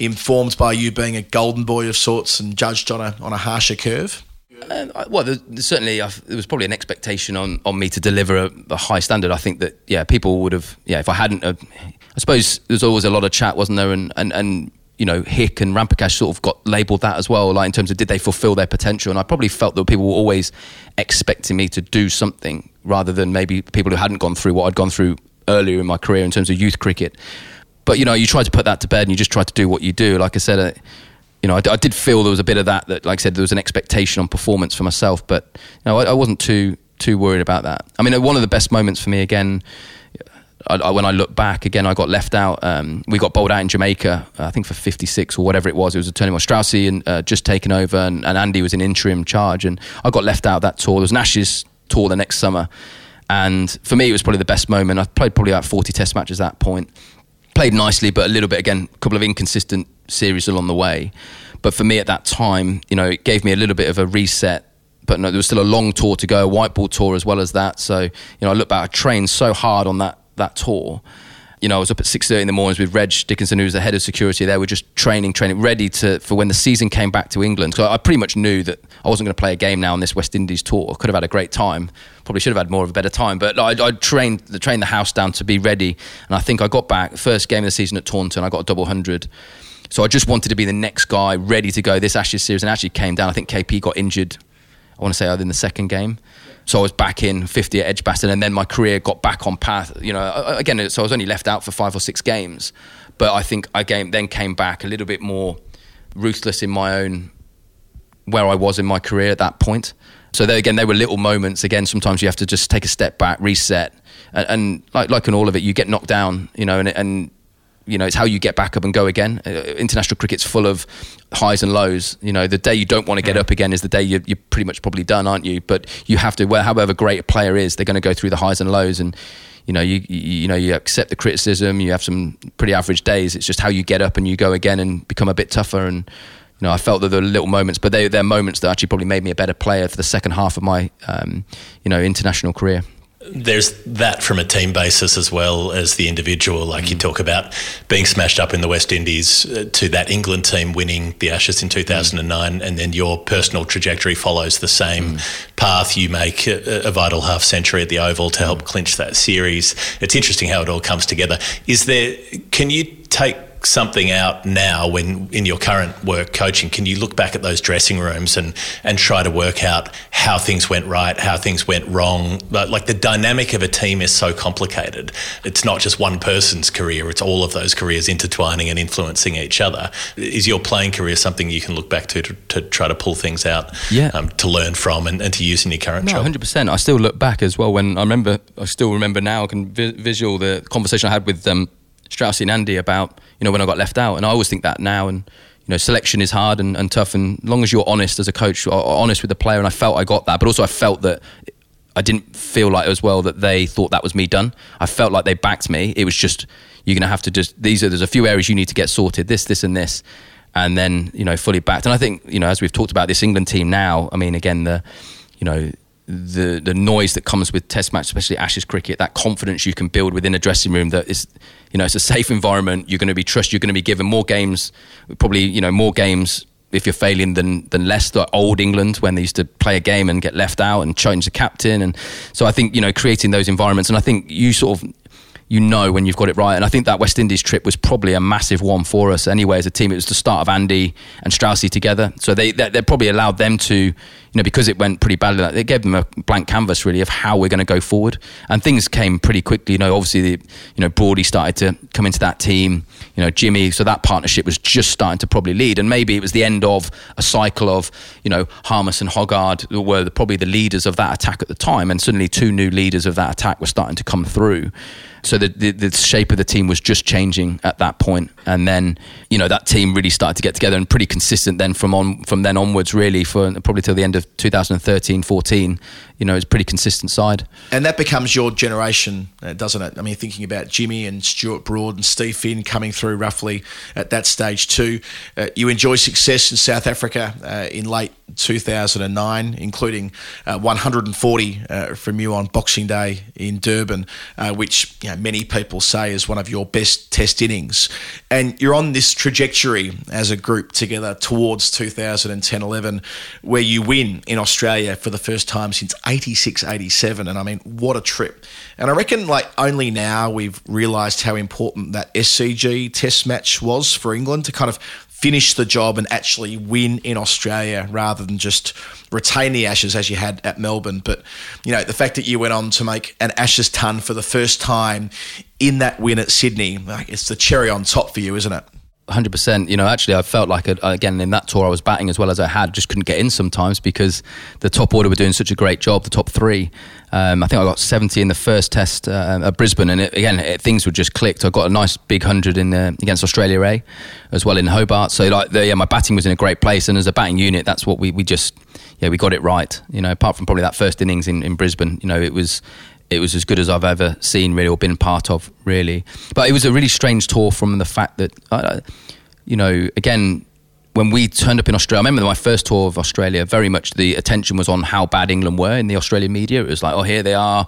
informed by you being a golden boy of sorts and judged on a on a harsher curve? Um, well, there's certainly I've, there was probably an expectation on, on me to deliver a, a high standard. I think that, yeah, people would have, yeah, if I hadn't, uh, I suppose there's always a lot of chat, wasn't there? And, and, and you know, Hick and Rampakash sort of got labelled that as well, like in terms of did they fulfil their potential? And I probably felt that people were always expecting me to do something rather than maybe people who hadn't gone through what I'd gone through earlier in my career in terms of youth cricket. But, you know, you try to put that to bed and you just try to do what you do. Like I said, uh, you know, I, I did feel there was a bit of that, that, like I said, there was an expectation on performance for myself, but you know, I, I wasn't too too worried about that. I mean, one of the best moments for me, again, I, I, when I look back, again, I got left out. Um, we got bowled out in Jamaica, I think for fifty-six or whatever it was. It was a tournament. Straussy and uh, just taken over, and, and Andy was in interim charge, and I got left out that tour. There was an Ashes tour the next summer, and for me, it was probably the best moment. I played probably about forty test matches at that point. Played nicely, but a little bit, again, a couple of inconsistent series along the way. But for me at that time, you know, it gave me a little bit of a reset. But no, there was still a long tour to go, a white ball tour as well as that. So, you know, I look back, I trained so hard on that that tour. You know, I was up at six thirty in the mornings with Reg Dickinson, who was the head of security there. We're just training, training, ready to for when the season came back to England. So I pretty much knew that I wasn't going to play a game now on this West Indies tour. Could have had a great time. Probably should have had more of a better time. But I, I trained, trained the house down to be ready. And I think I got back, first game of the season at Taunton, I got a double hundred. So I just wanted to be the next guy ready to go this Ashes series. And actually came down. I think K P got injured, I want to say, in the second game. So I was back in fifty at Edgbaston, and then my career got back on path. You know, again, so I was only left out for five or six games, but I think I game, then came back a little bit more ruthless in my own, where I was in my career at that point. So there, again, there were little moments. Again, sometimes you have to just take a step back, reset, and, and like like in all of it, you get knocked down. You know, and and you know, it's how you get back up and go again. Uh, international cricket's full of highs and lows. You know, the day you don't want to get up again is the day you're, you're pretty much probably done, aren't you? But you have to, well, however great a player is, they're going to go through the highs and lows. And, you know, you, you, you know, you accept the criticism, you have some pretty average days. It's just how you get up and you go again and become a bit tougher. And, you know, I felt that there were little moments, but they, they're moments that actually probably made me a better player for the second half of my, um, you know, international career. There's that from a team basis as well as the individual. Like mm. you talk about being smashed up in the West Indies to that England team winning the Ashes in two thousand nine, mm. and then your personal trajectory follows the same mm. path. You make a, a vital half century at the Oval to help clinch that series. It's interesting how it all comes together. Is there? Can you take something out now when in your current work coaching? Can you look back at those dressing rooms and and try to work out how things went right, how things went wrong? Like, like the dynamic of a team is so complicated. It's not just one person's career, it's all of those careers intertwining and influencing each other. Is your playing career something you can look back to to, to try to pull things out, yeah. um, to learn from and, and to use in your current no, job? one hundred percent. I still look back as well when I remember, I still remember now, I can vi- visual the conversation I had with them um, Straussy and Andy about, you know, when I got left out. And I always think that now, and you know, selection is hard and, and tough, and as long as you're honest as a coach, or honest with the player, and I felt I got that, but also I felt that I didn't feel like as well that they thought that was me done. I felt like they backed me. It was just, you're going to have to just, these are, there's a few areas you need to get sorted, this, this and this, and then, you know, fully backed. And I think, you know, as we've talked about this England team now, I mean, again, the, you know, the the noise that comes with test match, especially Ashes cricket, that confidence you can build within a dressing room, that is, you know, it's a safe environment. You're going to be trusted. You're going to be given more games, probably, you know, more games if you're failing than than less. Like old England, when they used to play a game and get left out and change the captain. And so I think, you know, creating those environments, and I think you sort of, you know, when you've got it right. And I think that West Indies trip was probably a massive one for us anyway as a team. It was the start of Andy and Straussy together. So they, they they probably allowed them to, you know, because it went pretty badly, they gave them a blank canvas really of how we're going to go forward. And things came pretty quickly. You know, obviously, the, you know, Broady started to come into that team, you know, Jimmy. So that partnership was just starting to probably lead. And maybe it was the end of a cycle of, you know, Harmison and Hobart were the, probably the leaders of that attack at the time. And suddenly two new leaders of that attack were starting to come through. So the, the the shape of the team was just changing at that point. And then, you know, that team really started to get together and pretty consistent then from on from then onwards really for probably till the end of with two thousand thirteen fourteen, you know, it's a pretty consistent side. And that becomes your generation, doesn't it? I mean, thinking about Jimmy and Stuart Broad and Steve Finn coming through roughly at that stage too. Uh, you enjoy success in South Africa uh, in late two thousand nine, including uh, one hundred forty uh, from you on Boxing Day in Durban, uh, which, you know, many people say is one of your best test innings. And you're on this trajectory as a group together towards two thousand ten eleven, where you win in Australia for the first time since eighty-six eighty-seven. And I mean, what a trip. And I reckon, like, only now we've realised how important that S C G test match was for England to kind of finish the job and actually win in Australia rather than just retain the Ashes as you had at Melbourne. But, you know, the fact that you went on to make an Ashes ton for the first time in that win at Sydney, like, it's the cherry on top for you, isn't it? one hundred percent. You know, actually, I felt like, a, again, in that tour, I was batting as well as I had, just couldn't get in sometimes because the top order were doing such a great job, the top three. Um, I think I got seventy in the first test uh, at Brisbane, and it, again, it, things were just clicked. I got a nice big one hundred in the, against Australia A as well in Hobart. So, like, the, yeah, my batting was in a great place, and as a batting unit, that's what we, we just, yeah, we got it right. You know, apart from probably that first innings in, in Brisbane, you know, it was... It was as good as I've ever seen, really, or been part of, really. But it was a really strange tour from the fact that, uh, you know, again, when we turned up in Australia, I remember my first tour of Australia, very much the attention was on how bad England were in the Australian media. It was like, oh, here they are.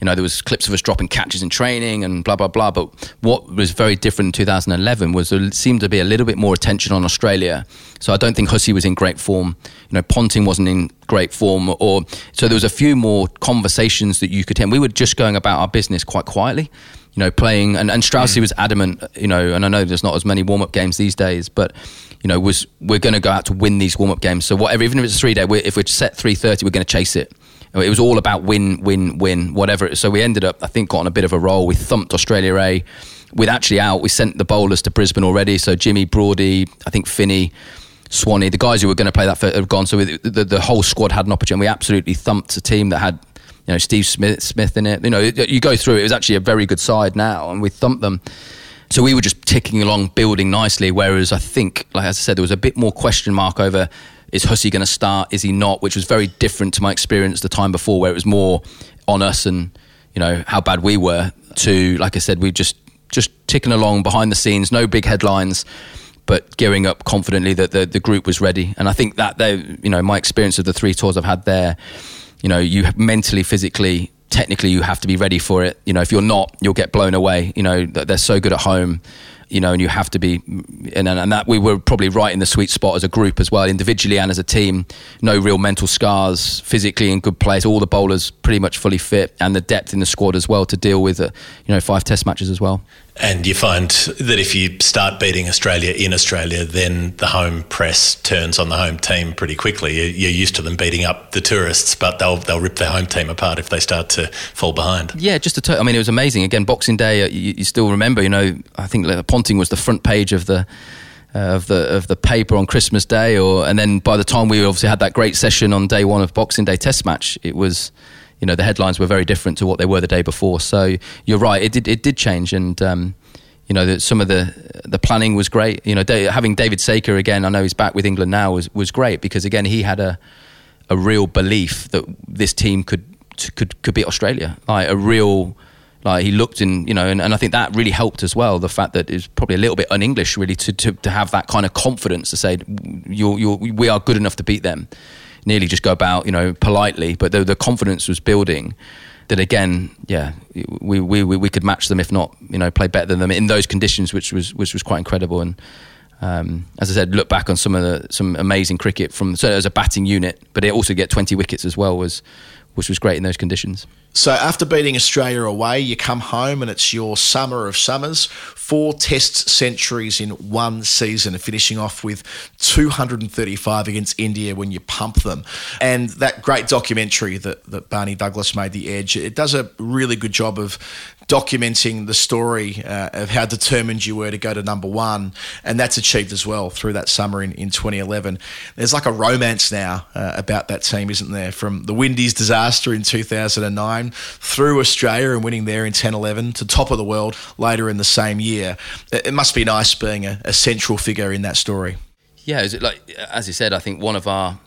You know, there was clips of us dropping catches in training and blah, blah, blah. But what was very different in two thousand eleven was there seemed to be a little bit more attention on Australia. So I don't think Hussey was in great form. You know, Ponting wasn't in great form. or So there was a few more conversations that you could hear. We were just going about our business quite quietly. You know, playing, and, and Straussy mm. was adamant, you know, and I know there's not as many warm-up games these days, but, you know, was we're going to go out to win these warm-up games. So whatever, even if it's a three-day, we're, if we're set three thirty, we're going to chase it. It was all about win, win, win, whatever it is. So we ended up, I think, got on a bit of a roll. We thumped Australia A. We'd actually out, we sent the bowlers to Brisbane already. So Jimmy, Broady, I think Finney, Swanee, the guys who were going to play that first have gone. So we, the, the whole squad had an opportunity. We absolutely thumped a team that had, you know, Steve Smith, Smith in it. You know, you go through it. It was actually a very good side now, and we thumped them. So we were just ticking along, building nicely. Whereas I think, like as I said, there was a bit more question mark over, is Hussey going to start? Is he not? Which was very different to my experience the time before, where it was more on us and, you know, how bad we were. To, like I said, we just just ticking along behind the scenes, no big headlines, but gearing up confidently that the, the group was ready. And I think that they, you know, my experience of the three tours I've had there, you know, you mentally, physically, technically, you have to be ready for it. You know, if you're not, you'll get blown away. You know, they're so good at home, you know, and you have to be, and, and that we were probably right in the sweet spot as a group as well, individually and as a team. No real mental scars, physically in good place, all the bowlers pretty much fully fit, and the depth in the squad as well to deal with, uh, you know, five test matches as well. And you find that if you start beating Australia in Australia, then the home press turns on the home team pretty quickly. You're used to them beating up the tourists, but they'll they'll rip their home team apart if they start to fall behind. Yeah, just to, t- I mean, it was amazing. Again, Boxing Day, you, you still remember, you know, I think Ponting was the front page of the uh, of the of the paper on Christmas Day, or and then by the time we obviously had that great session on day one of Boxing Day Test match, it was, you know, the headlines were very different to what they were the day before. So you're right, it did it did change, and um, you know, the, some of the the planning was great. You know, day, having David Saker again, I know he's back with England now, was was great because again he had a a real belief that this team could could could beat Australia, like a real. Like he looked in, you know, and, and I think that really helped as well. The fact that it's probably a little bit un-English, really, to, to, to have that kind of confidence to say, you're, you're, we are good enough to beat them. Nearly just go about, you know, politely, but the, the confidence was building. That again, yeah, we, we, we could match them, if not, you know, play better than them in those conditions, which was which was quite incredible. And um, as I said, look back on some of the some amazing cricket from so as a batting unit, but it also get twenty wickets as well was. Which was great in those conditions. So after beating Australia away, you come home and it's your summer of summers. Four test centuries in one season, finishing off with two hundred thirty-five against India when you pump them. And that great documentary that, that Barney Douglas made, The Edge, it does a really good job of documenting the story uh, of how determined you were to go to number one. And that's achieved as well through that summer in, in twenty eleven. There's like a romance now uh, about that team, isn't there? From the Windies disaster in two thousand nine through Australia and winning there in ten eleven to top of the world later in the same year. It must be nice being a, a central figure in that story. Yeah, is it like, as you said, I think one of our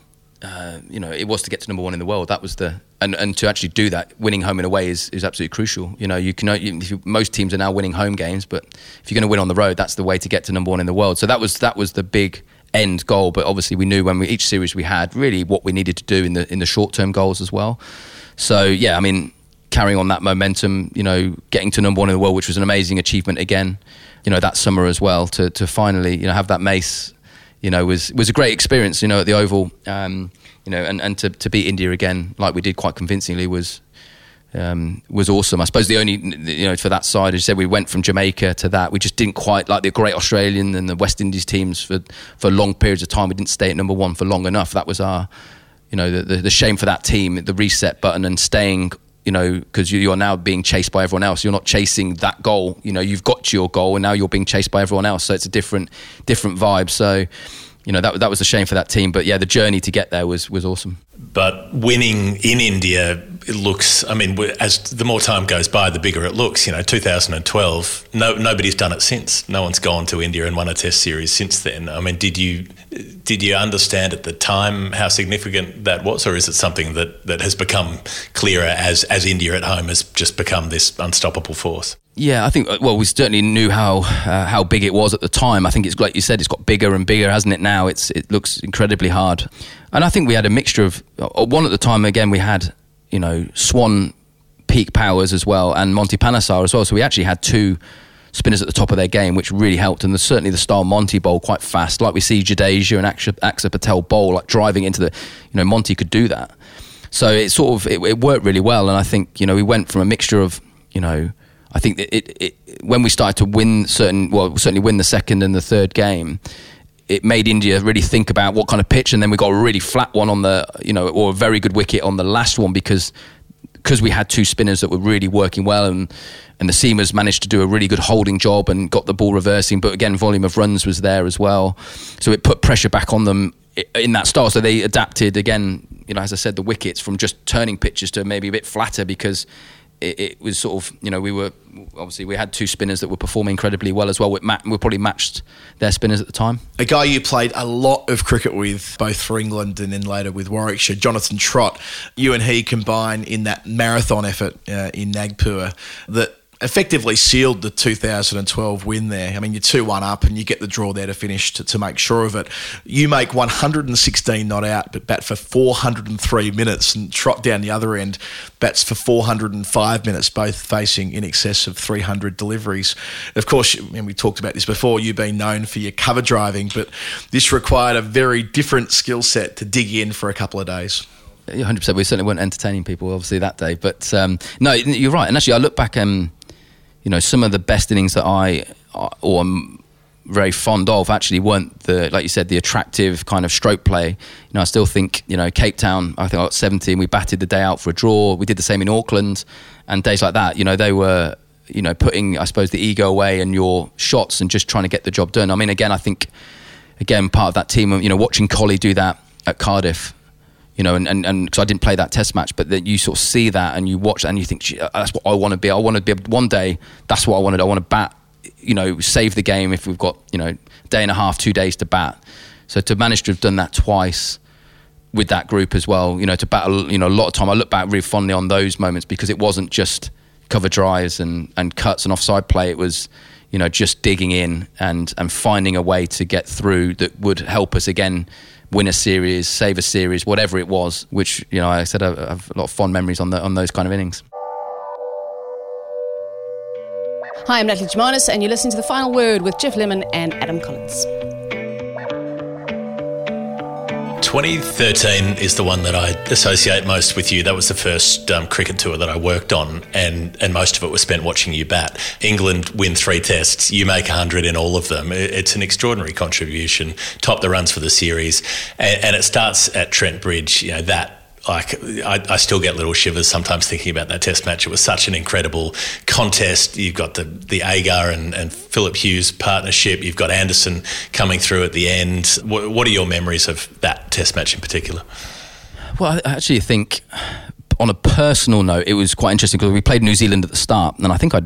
uh, you know, it was to get to number one in the world. That was the and, and to actually do that, winning home and away is, is absolutely crucial. You know, you can you, most teams are now winning home games, but if you're going to win on the road, that's the way to get to number one in the world. So that was that was the big end goal. But obviously, we knew when we each series we had really what we needed to do in the in the short term goals as well. So yeah, I mean, carrying on that momentum, you know, getting to number one in the world, which was an amazing achievement again. You know, that summer as well to to finally you know have that mace. You know, was was a great experience. You know, at the Oval, um, you know, and, and to, to beat India again, like we did quite convincingly, was um, was awesome. I suppose the only, you know, for that side, as you said, we went from Jamaica to that. We just didn't quite like the great Australian and the West Indies teams for, for long periods of time. We didn't stay at number one for long enough. That was our, you know, the the, the shame for that team, the reset button and staying. You know, because you, you're now being chased by everyone else. You're not chasing that goal. You know, you've got to your goal, and now you're being chased by everyone else. So it's a different, different vibe. So, you know, that that was a shame for that team. But yeah, the journey to get there was was awesome. But winning in India, it looks. I mean, as the more time goes by, the bigger it looks. You know, two thousand twelve. No, nobody's done it since. No one's gone to India and won a Test series since then. I mean, did you did you understand at the time how significant that was, or is it something that, that has become clearer as as India at home has just become this unstoppable force? Yeah, I think. Well, we certainly knew how uh, how big it was at the time. I think it's like you said, it's got bigger and bigger, hasn't it? Now it's it looks incredibly hard, and I think we had a mixture of one at the time. Again, we had. You know, Swan peak powers as well, and Monty Panesar as well. So we actually had two spinners at the top of their game, which really helped. And the, certainly the style Monty bowl quite fast, like we see Jadeja and Aksha, Akshar Patel bowl, like driving into the, you know, Monty could do that. So it sort of, it, it worked really well. And I think, you know, we went from a mixture of, you know, I think that it, it, it when we started to win certain, well, certainly win the second and the third game, it made India really think about what kind of pitch, and then we got a really flat one on the, you know, or a very good wicket on the last one because because we had two spinners that were really working well, and and the seamers managed to do a really good holding job and got the ball reversing. But again, volume of runs was there as well, so it put pressure back on them in that style. So they adapted again. You know, as I said, the wickets from just turning pitches to maybe a bit flatter because. It was sort of, you know, we were, obviously we had two spinners that were performing incredibly well as well. We, ma- we probably matched their spinners at the time. A guy you played a lot of cricket with, both for England and then later with Warwickshire, Jonathan Trott, you and he combined in that marathon effort uh, in Nagpur that effectively sealed the two thousand twelve win there. I mean, you're two one up and you get the draw there to finish to, to make sure of it. You make one hundred sixteen not out, but bat for four hundred three minutes, and Trot down the other end bats for four hundred five minutes, both facing in excess of three hundred deliveries. Of course, and we talked about this before, you've been known for your cover driving, but this required a very different skill set to dig in for a couple of days. one hundred percent. We certainly weren't entertaining people, obviously, that day. But um, no, you're right. And actually, I look back and... Um, you know, some of the best innings that I or I'm very fond of actually weren't the, like you said, the attractive kind of stroke play. You know, I still think, you know, Cape Town, I think I got seventeen, we batted the day out for a draw. We did the same in Auckland and days like that. You know, they were, you know, putting, I suppose, the ego away and your shots and just trying to get the job done. I mean, again, I think, again, part of that team, you know, watching Collie do that at Cardiff, you know, and because and, and, I didn't play that test match, but that you sort of see that and you watch and you think, that's what I want to be. I want to be, one day, that's what I wanted. I want to bat, you know, save the game if we've got, you know, a day and a half, two days to bat. So to manage to have done that twice with that group as well, you know, to bat, you know, a lot of time, I look back really fondly on those moments because it wasn't just cover drives and, and cuts and offside play. It was, you know, just digging in and, and finding a way to get through that would help us again, win a series, save a series, whatever it was, which, you know, I said I have a lot of fond memories on the, on those kind of innings. Hi, I'm Natalie Germanis and you're listening to The Final Word with Geoff Lemon and Adam Collins. twenty thirteen is the one that I associate most with you. That was the first um, cricket tour that I worked on, and, and most of it was spent watching you bat. England win three tests. You make one hundred in all of them. It's an extraordinary contribution. Top the runs for the series. And, and it starts at Trent Bridge, you know, that. Like I, I still get little shivers sometimes thinking about that test match. It was such an incredible contest. You've got the, the Agar and, and Philip Hughes partnership. You've got Anderson coming through at the end. What, what are your memories of that test match in particular? Well, I actually think on a personal note, it was quite interesting because we played New Zealand at the start, and I think I,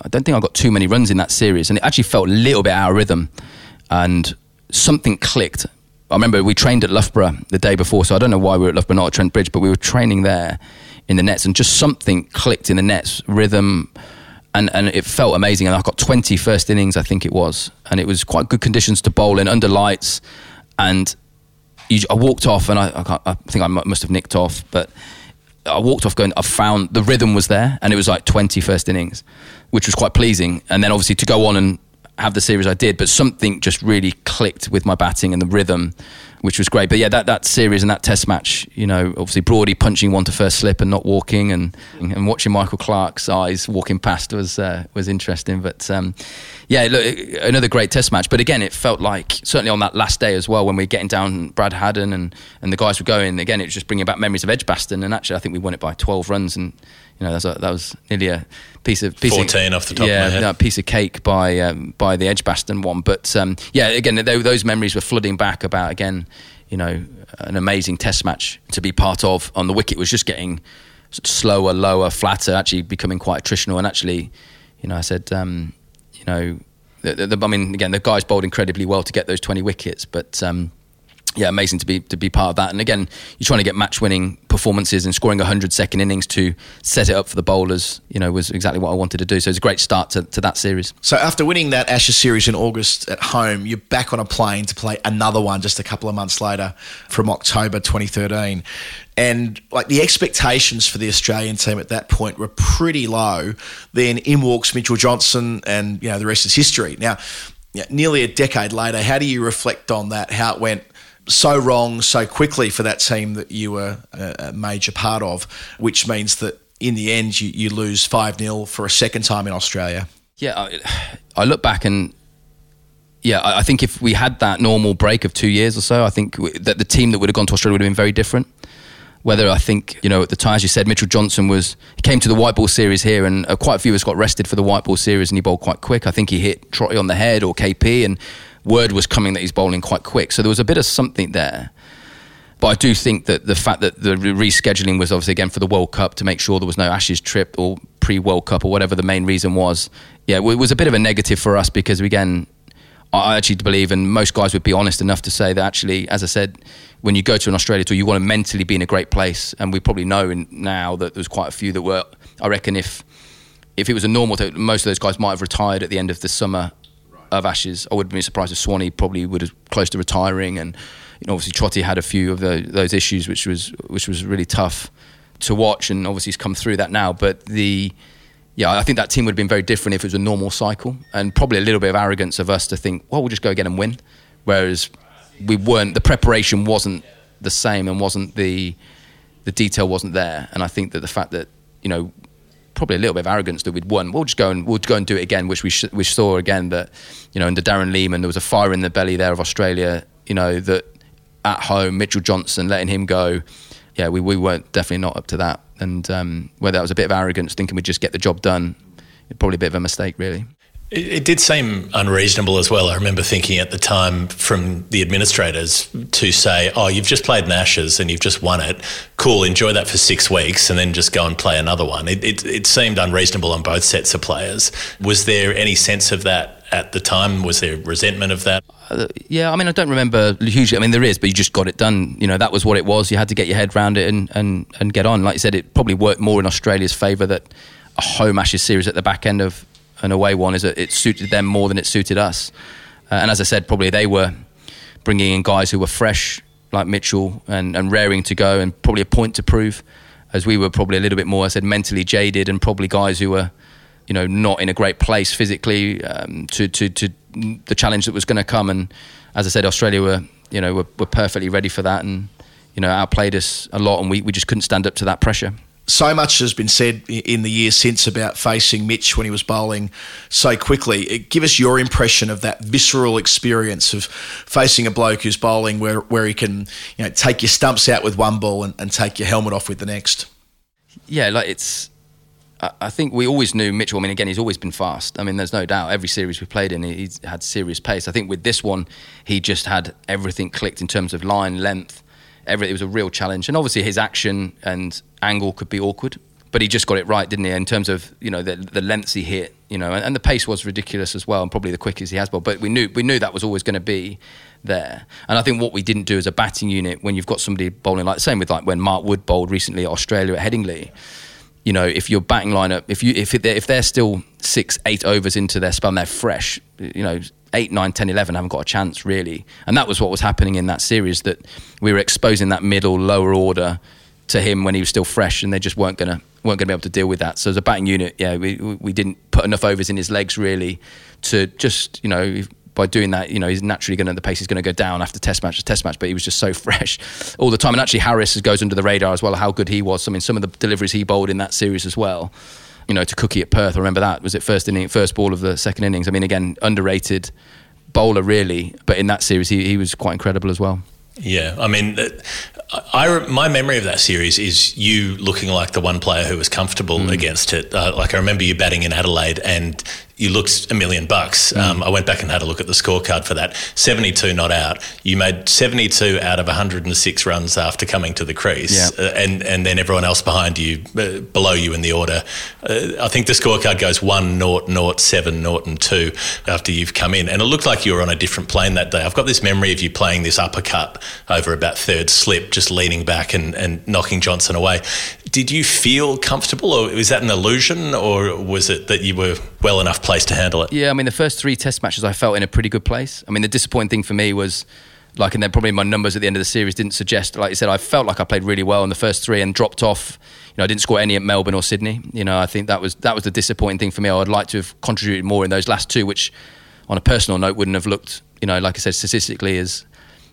I don't think I got too many runs in that series, and it actually felt a little bit out of rhythm, and something clicked. I remember we trained at Loughborough the day before, so I don't know why we were at Loughborough, not at Trent Bridge, but we were training there in the nets, and just something clicked in the nets, rhythm, and, and it felt amazing. And I got twenty first innings, I think it was, and it was quite good conditions to bowl in, under lights, and you, I walked off, and I, I, can't, I think I must have nicked off, but I walked off going, I found the rhythm was there, and it was like twenty first innings, which was quite pleasing. And then obviously to go on and have the series I did, but something just really clicked with my batting and the rhythm, which was great. But yeah, that, that series and that test match, you know, obviously Broady punching one to first slip and not walking, and and watching Michael Clark's eyes walking past was uh, was interesting. But um, yeah, look, another great test match. But again, it felt like, certainly on that last day as well, when we were getting down, Brad Haddon and, and the guys were going, again, it was just bringing back memories of Edgbaston. And actually, I think we won it by twelve runs, and you know, that was, a, that was nearly a piece of... Piece fourteen of, off the top yeah, of my head. Yeah, a piece of cake by um, by the Edgbaston one. But um, yeah, again, they, those memories were flooding back about, again, you know, an amazing test match to be part of. On the wicket was just getting slower, lower, flatter, actually becoming quite attritional. And actually, you know, I said, um, you know, the, the, the, I mean, again, the guys bowled incredibly well to get those twenty wickets, but... Um, yeah, amazing to be to be part of that. And again, you're trying to get match-winning performances, and scoring one hundred second innings to set it up for the bowlers, you know, was exactly what I wanted to do. So it's a great start to, to that series. So after winning that Ashes series in August at home, you're back on a plane to play another one just a couple of months later from October twenty thirteen. And like the expectations for the Australian team at that point were pretty low. Then in walks Mitchell Johnson, and, you know, the rest is history. Now, yeah, nearly a decade later, how do you reflect on that, how it went so wrong so quickly for that team that you were a major part of, which means that in the end you, you lose five nil for a second time in Australia? Yeah, I, I look back and, yeah, I, I think if we had that normal break of two years or so, I think we, that the team that would have gone to Australia would have been very different. Whether I think, you know, at the time, as you said, Mitchell Johnson was, he came to the white ball series here, and uh, quite a few of us got rested for the white ball series, and he bowled quite quick. I think he hit Trotty on the head or K P, and word was coming that he's bowling quite quick. So there was a bit of something there. But I do think that the fact that the rescheduling was obviously, again, for the World Cup, to make sure there was no Ashes trip or pre-World Cup or whatever the main reason was. Yeah, it was a bit of a negative for us because, again, I actually believe, and most guys would be honest enough to say that actually, as I said, when you go to an Australia tour, you want to mentally be in a great place. And we probably know now that there's quite a few that were, I reckon if if it was a normal tour, most of those guys might have retired at the end of the summer of Ashes. I wouldn't be surprised if Swanee probably would have close to retiring, and you know, obviously Trotty had a few of the, those issues, which was which was really tough to watch, and obviously he's come through that now. But the yeah, I think that team would have been very different if it was a normal cycle, and probably a little bit of arrogance of us to think, well, we'll just go again and win, whereas we weren't. The preparation wasn't the same, and wasn't the the detail wasn't there. And I think that the fact that, you know, probably a little bit of arrogance that we'd won. We'll just go and we'll go and do it again, which we sh- we saw again that, you know, under Darren Lehman, there was a fire in the belly there of Australia, you know, that at home, Mitchell Johnson, letting him go. Yeah, we, we weren't definitely not up to that. And um, whether that was a bit of arrogance, thinking we'd just get the job done, probably a bit of a mistake, really. It, it did seem unreasonable as well. I remember thinking at the time from the administrators to say, oh, you've just played an Ashes and you've just won it. Cool, enjoy that for six weeks and then just go and play another one. It, it, it seemed unreasonable on both sets of players. Was there any sense of that at the time? Was there resentment of that? Uh, yeah, I mean, I don't remember hugely. I mean, there is, but you just got it done. You know, that was what it was. You had to get your head around it and, and, and get on. Like you said, it probably worked more in Australia's favour that a home Ashes series at the back end of an away one is that it suited them more than it suited us. Uh, and as I said, probably they were bringing in guys who were fresh, like Mitchell, and, and raring to go, and probably a point to prove, as we were probably a little bit more, I said, mentally jaded, and probably guys who were, you know, not in a great place physically um, to, to, to the challenge that was going to come. And as I said, Australia were, you know, were, were perfectly ready for that, and, you know, outplayed us a lot, and we, we just couldn't stand up to that pressure. So much has been said in the years since about facing Mitch when he was bowling so quickly. Give us your impression of that visceral experience of facing a bloke who's bowling where, where he can, you know, take your stumps out with one ball and, and take your helmet off with the next. Yeah, like it's... I think we always knew Mitchell. I mean, again, he's always been fast. I mean, there's no doubt. Every series we played in, he's had serious pace. I think with this one, he just had everything clicked in terms of line, length, everything. It was a real challenge. And obviously his action and angle could be awkward, but he just got it right, didn't he? In terms of, you know, the, the lengths he hit, you know, and, and the pace was ridiculous as well, and probably the quickest he has bowled. But we knew we knew that was always going to be there. And I think what we didn't do as a batting unit, when you've got somebody bowling like the same with like when Mark Wood bowled recently at Australia at Headingley, you know, if your batting lineup, if you if they're, if they're still six, eight overs into their spell, they're fresh, you know, eight, nine, ten, eleven haven't got a chance really. And that was what was happening in that series, that we were exposing that middle, lower order to him when he was still fresh, and they just weren't gonna weren't gonna be able to deal with that. So as a batting unit, yeah, we we didn't put enough overs in his legs really to just, you know, if, by doing that, you know, he's naturally gonna the pace is gonna go down after test match to test match. But he was just so fresh all the time. And actually Harris goes under the radar as well, how good he was. I mean, some of the deliveries he bowled in that series as well. You know, to Cookie at Perth, I remember that. Was it first inning, first ball of the second innings? I mean, again, underrated bowler really, but in that series he, he was quite incredible as well. Yeah, I mean, I, my memory of that series is you looking like the one player who was comfortable mm. against it. Uh, like I remember you batting in Adelaide and you looked a million bucks. Mm. Um, I went back and had a look at the scorecard for that. seventy-two not out. You made seventy-two out of one hundred six runs after coming to the crease, yeah. uh, and, and then everyone else behind you, uh, below you in the order. Uh, I think the scorecard goes one, nought, nought, seven, nought and two after you've come in. And it looked like you were on a different plane that day. I've got this memory of you playing this uppercut over about third slip, just leaning back and, and knocking Johnson away. Did you feel comfortable, or was that an illusion, or was it that you were well enough placed to handle it? Yeah, I mean, the first three test matches I felt in a pretty good place. I mean, the disappointing thing for me was, like, and then probably my numbers at the end of the series didn't suggest, like you said, I felt like I played really well in the first three and dropped off. You know, I didn't score any at Melbourne or Sydney. You know, I think that was that was the disappointing thing for me. I'd like to have contributed more in those last two, which on a personal note wouldn't have looked, you know, like I said, statistically as...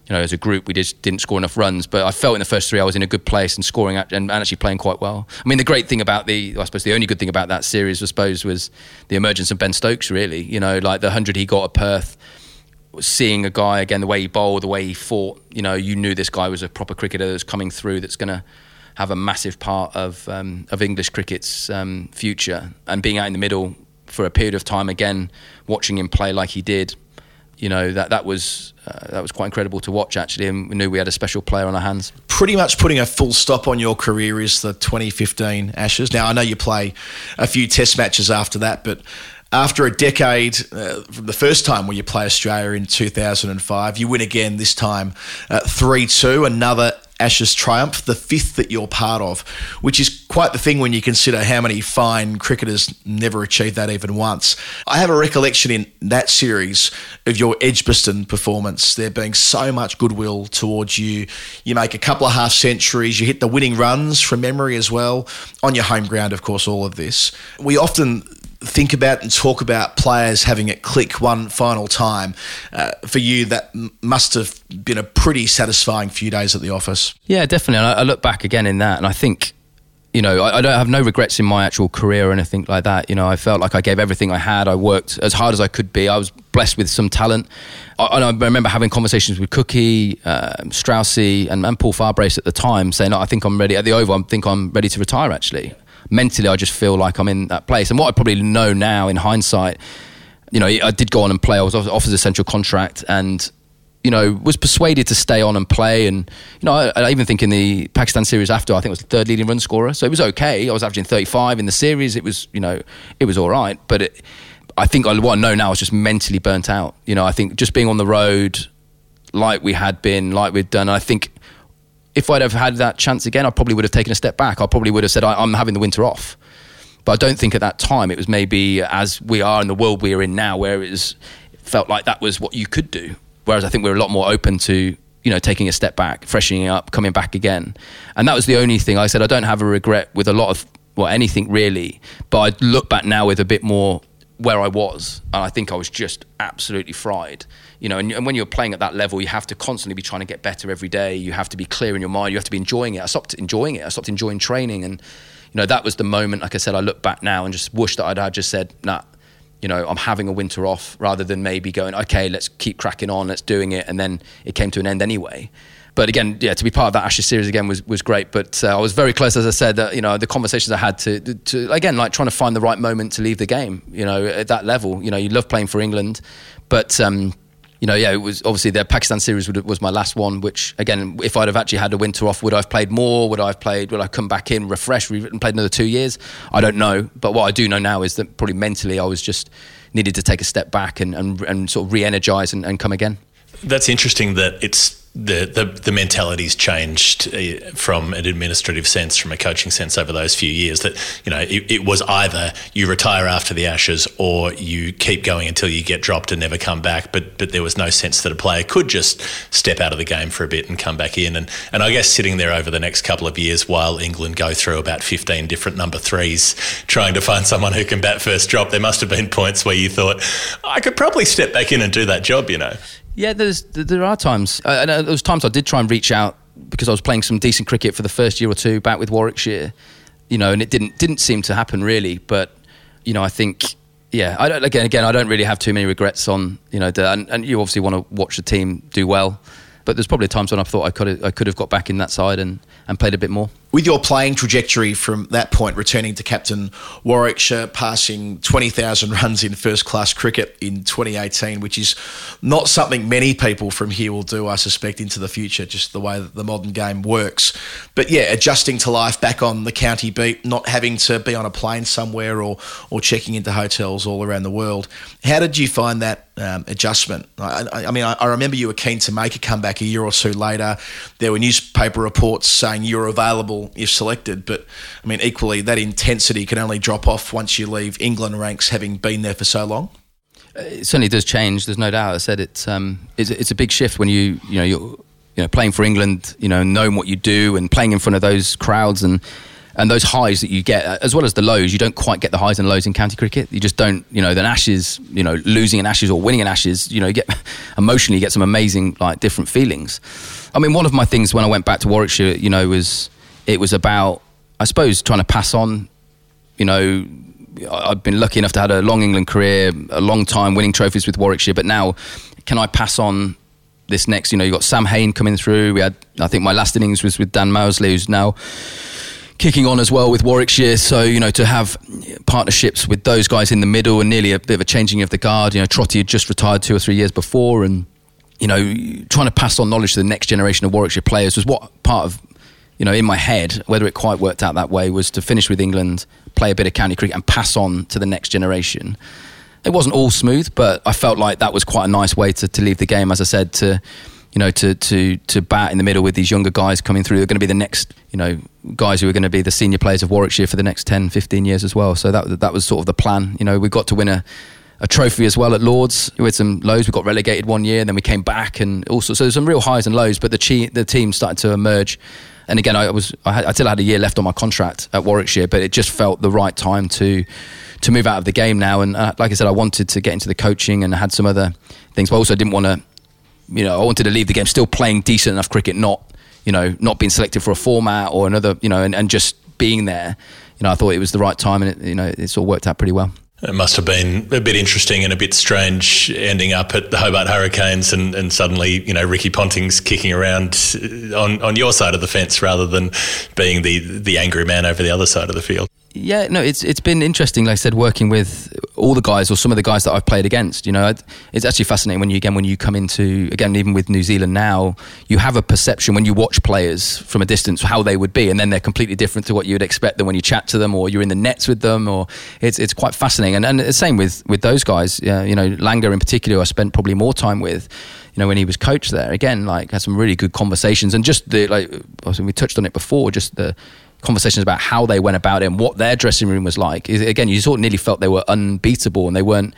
You know, as a group, we just didn't score enough runs. But I felt in the first three, I was in a good place and scoring and, and actually playing quite well. I mean, the great thing about the, I suppose the only good thing about that series, I suppose, was the emergence of Ben Stokes, really. You know, like the one hundred he got at Perth, seeing a guy, again, the way he bowled, the way he fought, you know, you knew this guy was a proper cricketer that's coming through, that's going to have a massive part of um, of English cricket's um, future. And being out in the middle for a period of time, again, watching him play like he did, you know, that that was uh, that was quite incredible to watch, actually, and we knew we had a special player on our hands. Pretty much putting a full stop on your career is the twenty fifteen Ashes. Now, I know you play a few test matches after that, but after a decade uh, from the first time when you play Australia in two thousand five, you win again, this time uh, three two, another Ashes triumph, the fifth that you're part of, which is quite the thing when you consider how many fine cricketers never achieved that even once. I have a recollection in that series of your Edgbaston performance, there being so much goodwill towards you. You make a couple of half centuries, you hit the winning runs from memory as well, on your home ground, of course, all of this. We often think about and talk about players having it click one final time. Uh, for you, that m- must have been a pretty satisfying few days at the office. Yeah, definitely. And I, I look back again in that, and I think, you know, I, I don't have no regrets in my actual career or anything like that. You know, I felt like I gave everything I had. I worked as hard as I could be. I was blessed with some talent. I, and I remember having conversations with Cookie, uh, Straussy and, and Paul Farbrace at the time, saying, no, I think I'm ready. At the Oval, I think I'm ready to retire, actually. Mentally, I just feel like I'm in that place. And what I probably know now in hindsight, you know, I did go on and play. I was offered a central contract and, you know, was persuaded to stay on and play. And, you know, I, I even think in the Pakistan series after, I think I was the third leading run scorer. So it was okay. I was averaging thirty-five in the series. It was, you know, it was all right. But it, I think I, what I know now is just mentally burnt out. You know, I think just being on the road like we had been, like we'd done, I think... If I'd have had that chance again, I probably would have taken a step back. I probably would have said, I, I'm having the winter off. But I don't think at that time it was maybe as we are in the world we are in now, where it, was, it felt like that was what you could do. Whereas I think we were a lot more open to, you know, taking a step back, freshening up, coming back again. And that was the only thing I said. I don't have a regret with a lot of, well, anything really. But I look back now with a bit more where I was. And I think I was just absolutely fried. You know, and, and when you're playing at that level, you have to constantly be trying to get better every day. You have to be clear in your mind. You have to be enjoying it. I stopped enjoying it. I stopped enjoying training. And, you know, that was the moment, like I said, I look back now and just wish that I'd have just said, nah, you know, I'm having a winter off, rather than maybe going, okay, let's keep cracking on, let's doing it. And then it came to an end anyway. But again, yeah, to be part of that Ashes series again was, was great. But uh, I was very close, as I said, that, you know, the conversations I had to, to, again, like trying to find the right moment to leave the game, you know, at that level. You know, you love playing for England, but... um you know, yeah, it was obviously the Pakistan series was my last one, which again, if I'd have actually had a winter off, would I have played more? Would I have played, would I come back in, refresh, rewritten, played another two years? I don't know. But what I do know now is that probably mentally I was just needed to take a step back and, and, and sort of re-energise and, and come again. That's interesting that it's, The, the the mentality's changed from an administrative sense, from a coaching sense over those few years, that, you know, it, it was either you retire after the Ashes or you keep going until you get dropped and never come back, but but there was no sense that a player could just step out of the game for a bit and come back in. And, and I guess sitting there over the next couple of years while England go through about fifteen different number threes trying to find someone who can bat first drop, there must have been points where you thought, I could probably step back in and do that job, you know. Yeah, there's there are times, uh, and there was times I did try and reach out because I was playing some decent cricket for the first year or two back with Warwickshire, you know, and it didn't didn't seem to happen really. But you know, I think, yeah, I don't again again I don't really have too many regrets on, you know, the, and, and you obviously want to watch the team do well, but there's probably times when I thought I could have, I could have got back in that side and, and played a bit more. With your playing trajectory from that point, returning to captain Warwickshire, passing twenty thousand runs in first-class cricket in twenty eighteen, which is not something many people from here will do, I suspect, into the future, just the way that the modern game works. But yeah, adjusting to life back on the county beat, not having to be on a plane somewhere or or checking into hotels all around the world. How did you find that um, adjustment? I, I, I mean, I, I remember you were keen to make a comeback a year or two later. There were newspaper reports saying you were available if selected, but I mean equally that intensity can only drop off once you leave England ranks, having been there for so long. It certainly does change, there's no doubt. I said it's um, it's, it's a big shift when you you know you're you know playing for England, you know, knowing what you do and playing in front of those crowds and and those highs that you get as well as the lows. You don't quite get the highs and lows in county cricket. You just don't, you know, the Ashes, you know, losing an Ashes or winning an Ashes, you know, you get emotionally you get some amazing like different feelings. I mean, one of my things when I went back to Warwickshire, you know, was it was about, I suppose, trying to pass on, you know, I've been lucky enough to have a long England career, a long time winning trophies with Warwickshire, but now can I pass on this next, you know, you've got Sam Hain coming through. We had, I think my last innings was with Dan Mowsley, who's now kicking on as well with Warwickshire. So, you know, to have partnerships with those guys in the middle and nearly a bit of a changing of the guard, you know, Trotty had just retired two or three years before and, you know, trying to pass on knowledge to the next generation of Warwickshire players was what part of, you know, in my head, whether it quite worked out that way, was to finish with England, play a bit of county cricket and pass on to the next generation. It wasn't all smooth, but I felt like that was quite a nice way to, to leave the game, as I said, to, you know, to, to, to bat in the middle with these younger guys coming through. They're going to be the next, you know, guys who are going to be the senior players of Warwickshire for the next ten, fifteen years as well. So that that was sort of the plan. You know, we got to win a, a trophy as well at Lord's. We had some lows. We got relegated one year, and then we came back, and also so some real highs and lows, but the, che- the team started to emerge. And again, I was I, had, I still had a year left on my contract at Warwickshire, but it just felt the right time to to move out of the game now. And uh, like I said, I wanted to get into the coaching and had some other things, but also I didn't want to, you know, I wanted to leave the game still playing decent enough cricket, not, you know, not being selected for a format or another, you know, and, and just being there. You know, I thought it was the right time and, it, you know, it's all worked out pretty well. It must have been a bit interesting and a bit strange ending up at the Hobart Hurricanes and, and suddenly, you know, Ricky Ponting's kicking around on, on your side of the fence rather than being the, the angry man over the other side of the field. Yeah, no, it's it's been interesting, like I said, working with all the guys or some of the guys that I've played against. You know, it's actually fascinating when you, again, when you come into, again, even with New Zealand now, you have a perception when you watch players from a distance, how they would be, and then they're completely different to what you would expect them when you chat to them or you're in the nets with them, or it's it's quite fascinating. And and the same with, with those guys, uh, you know, Langer in particular, I spent probably more time with, you know, when he was coach there. Again, like, had some really good conversations and just the, like, we touched on it before, just the conversations about how they went about it and what their dressing room was like. Again, you sort of nearly felt they were unbeatable and they weren't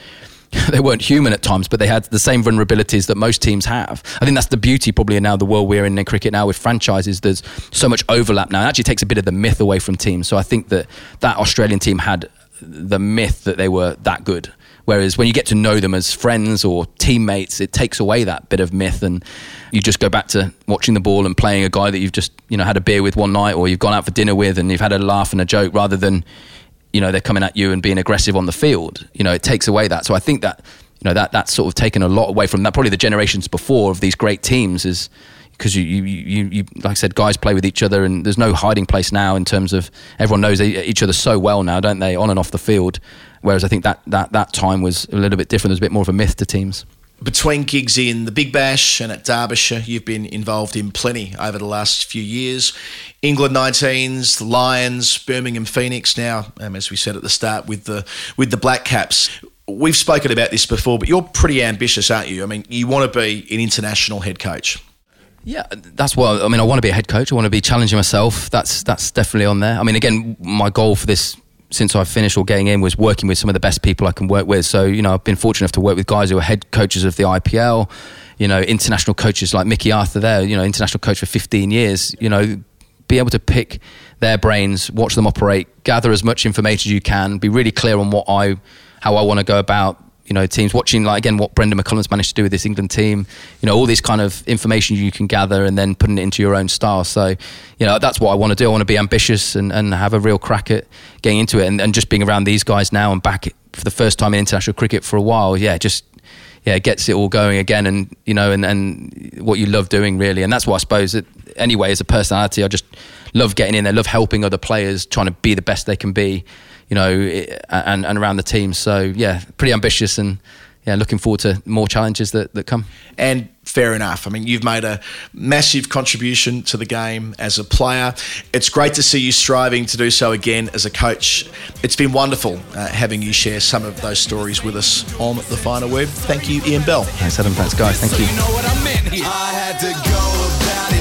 they weren't human at times, but they had the same vulnerabilities that most teams have. I think that's the beauty probably now the world we're in in cricket now with franchises. There's so much overlap now. It actually takes a bit of the myth away from teams. So I think that that Australian team had the myth that they were that good. Whereas when you get to know them as friends or teammates, it takes away that bit of myth and you just go back to watching the ball and playing a guy that you've just, you know, had a beer with one night or you've gone out for dinner with and you've had a laugh and a joke rather than, you know, they're coming at you and being aggressive on the field. You know, it takes away that. So I think that, you know, that that's sort of taken a lot away from that. Probably the generations before of these great teams is because you, you, you, you, like I said, guys play with each other and there's no hiding place now in terms of everyone knows each other so well now, don't they, on and off the field. Whereas I think that, that, that time was a little bit different. There was a bit more of a myth to teams. Between gigs in the Big Bash and at Derbyshire, you've been involved in plenty over the last few years. England nineteens, the Lions, Birmingham Phoenix now, um, as we said at the start, with the with the Black Caps. We've spoken about this before, but you're pretty ambitious, aren't you? I mean, you want to be an international head coach. Yeah, that's what I mean. I want to be a head coach. I want to be challenging myself. That's that's definitely on there. I mean, again, my goal for this, since I finished or getting in, was working with some of the best people I can work with. So, you know, I've been fortunate enough to work with guys who are head coaches of the I P L, you know, international coaches like Mickey Arthur there, you know, international coach for fifteen years, you know, be able to pick their brains, watch them operate, gather as much information as you can, be really clear on what I, how I want to go about, you know, teams, watching, like, again, what Brendan McCullum's managed to do with this England team, you know, all this kind of information you can gather and then putting it into your own style. So, you know, that's what I want to do. I want to be ambitious and, and have a real crack at getting into it, and, and just being around these guys now and back for the first time in international cricket for a while. Yeah, just, yeah, it gets it all going again, and, you know, and, and what you love doing, really. And that's what I suppose that, anyway, as a personality, I just love getting in there, love helping other players, trying to be the best they can be, you know, and, and around the team. So, yeah, pretty ambitious, and yeah, looking forward to more challenges that, that come. And fair enough. I mean, you've made a massive contribution to the game as a player. It's great to see you striving to do so again as a coach. It's been wonderful uh, having you share some of those stories with us on The Final Word. Thank you, Ian Bell. Thanks, Adam. Thanks, guys. Thank you. So you know what I meant here. I had to go about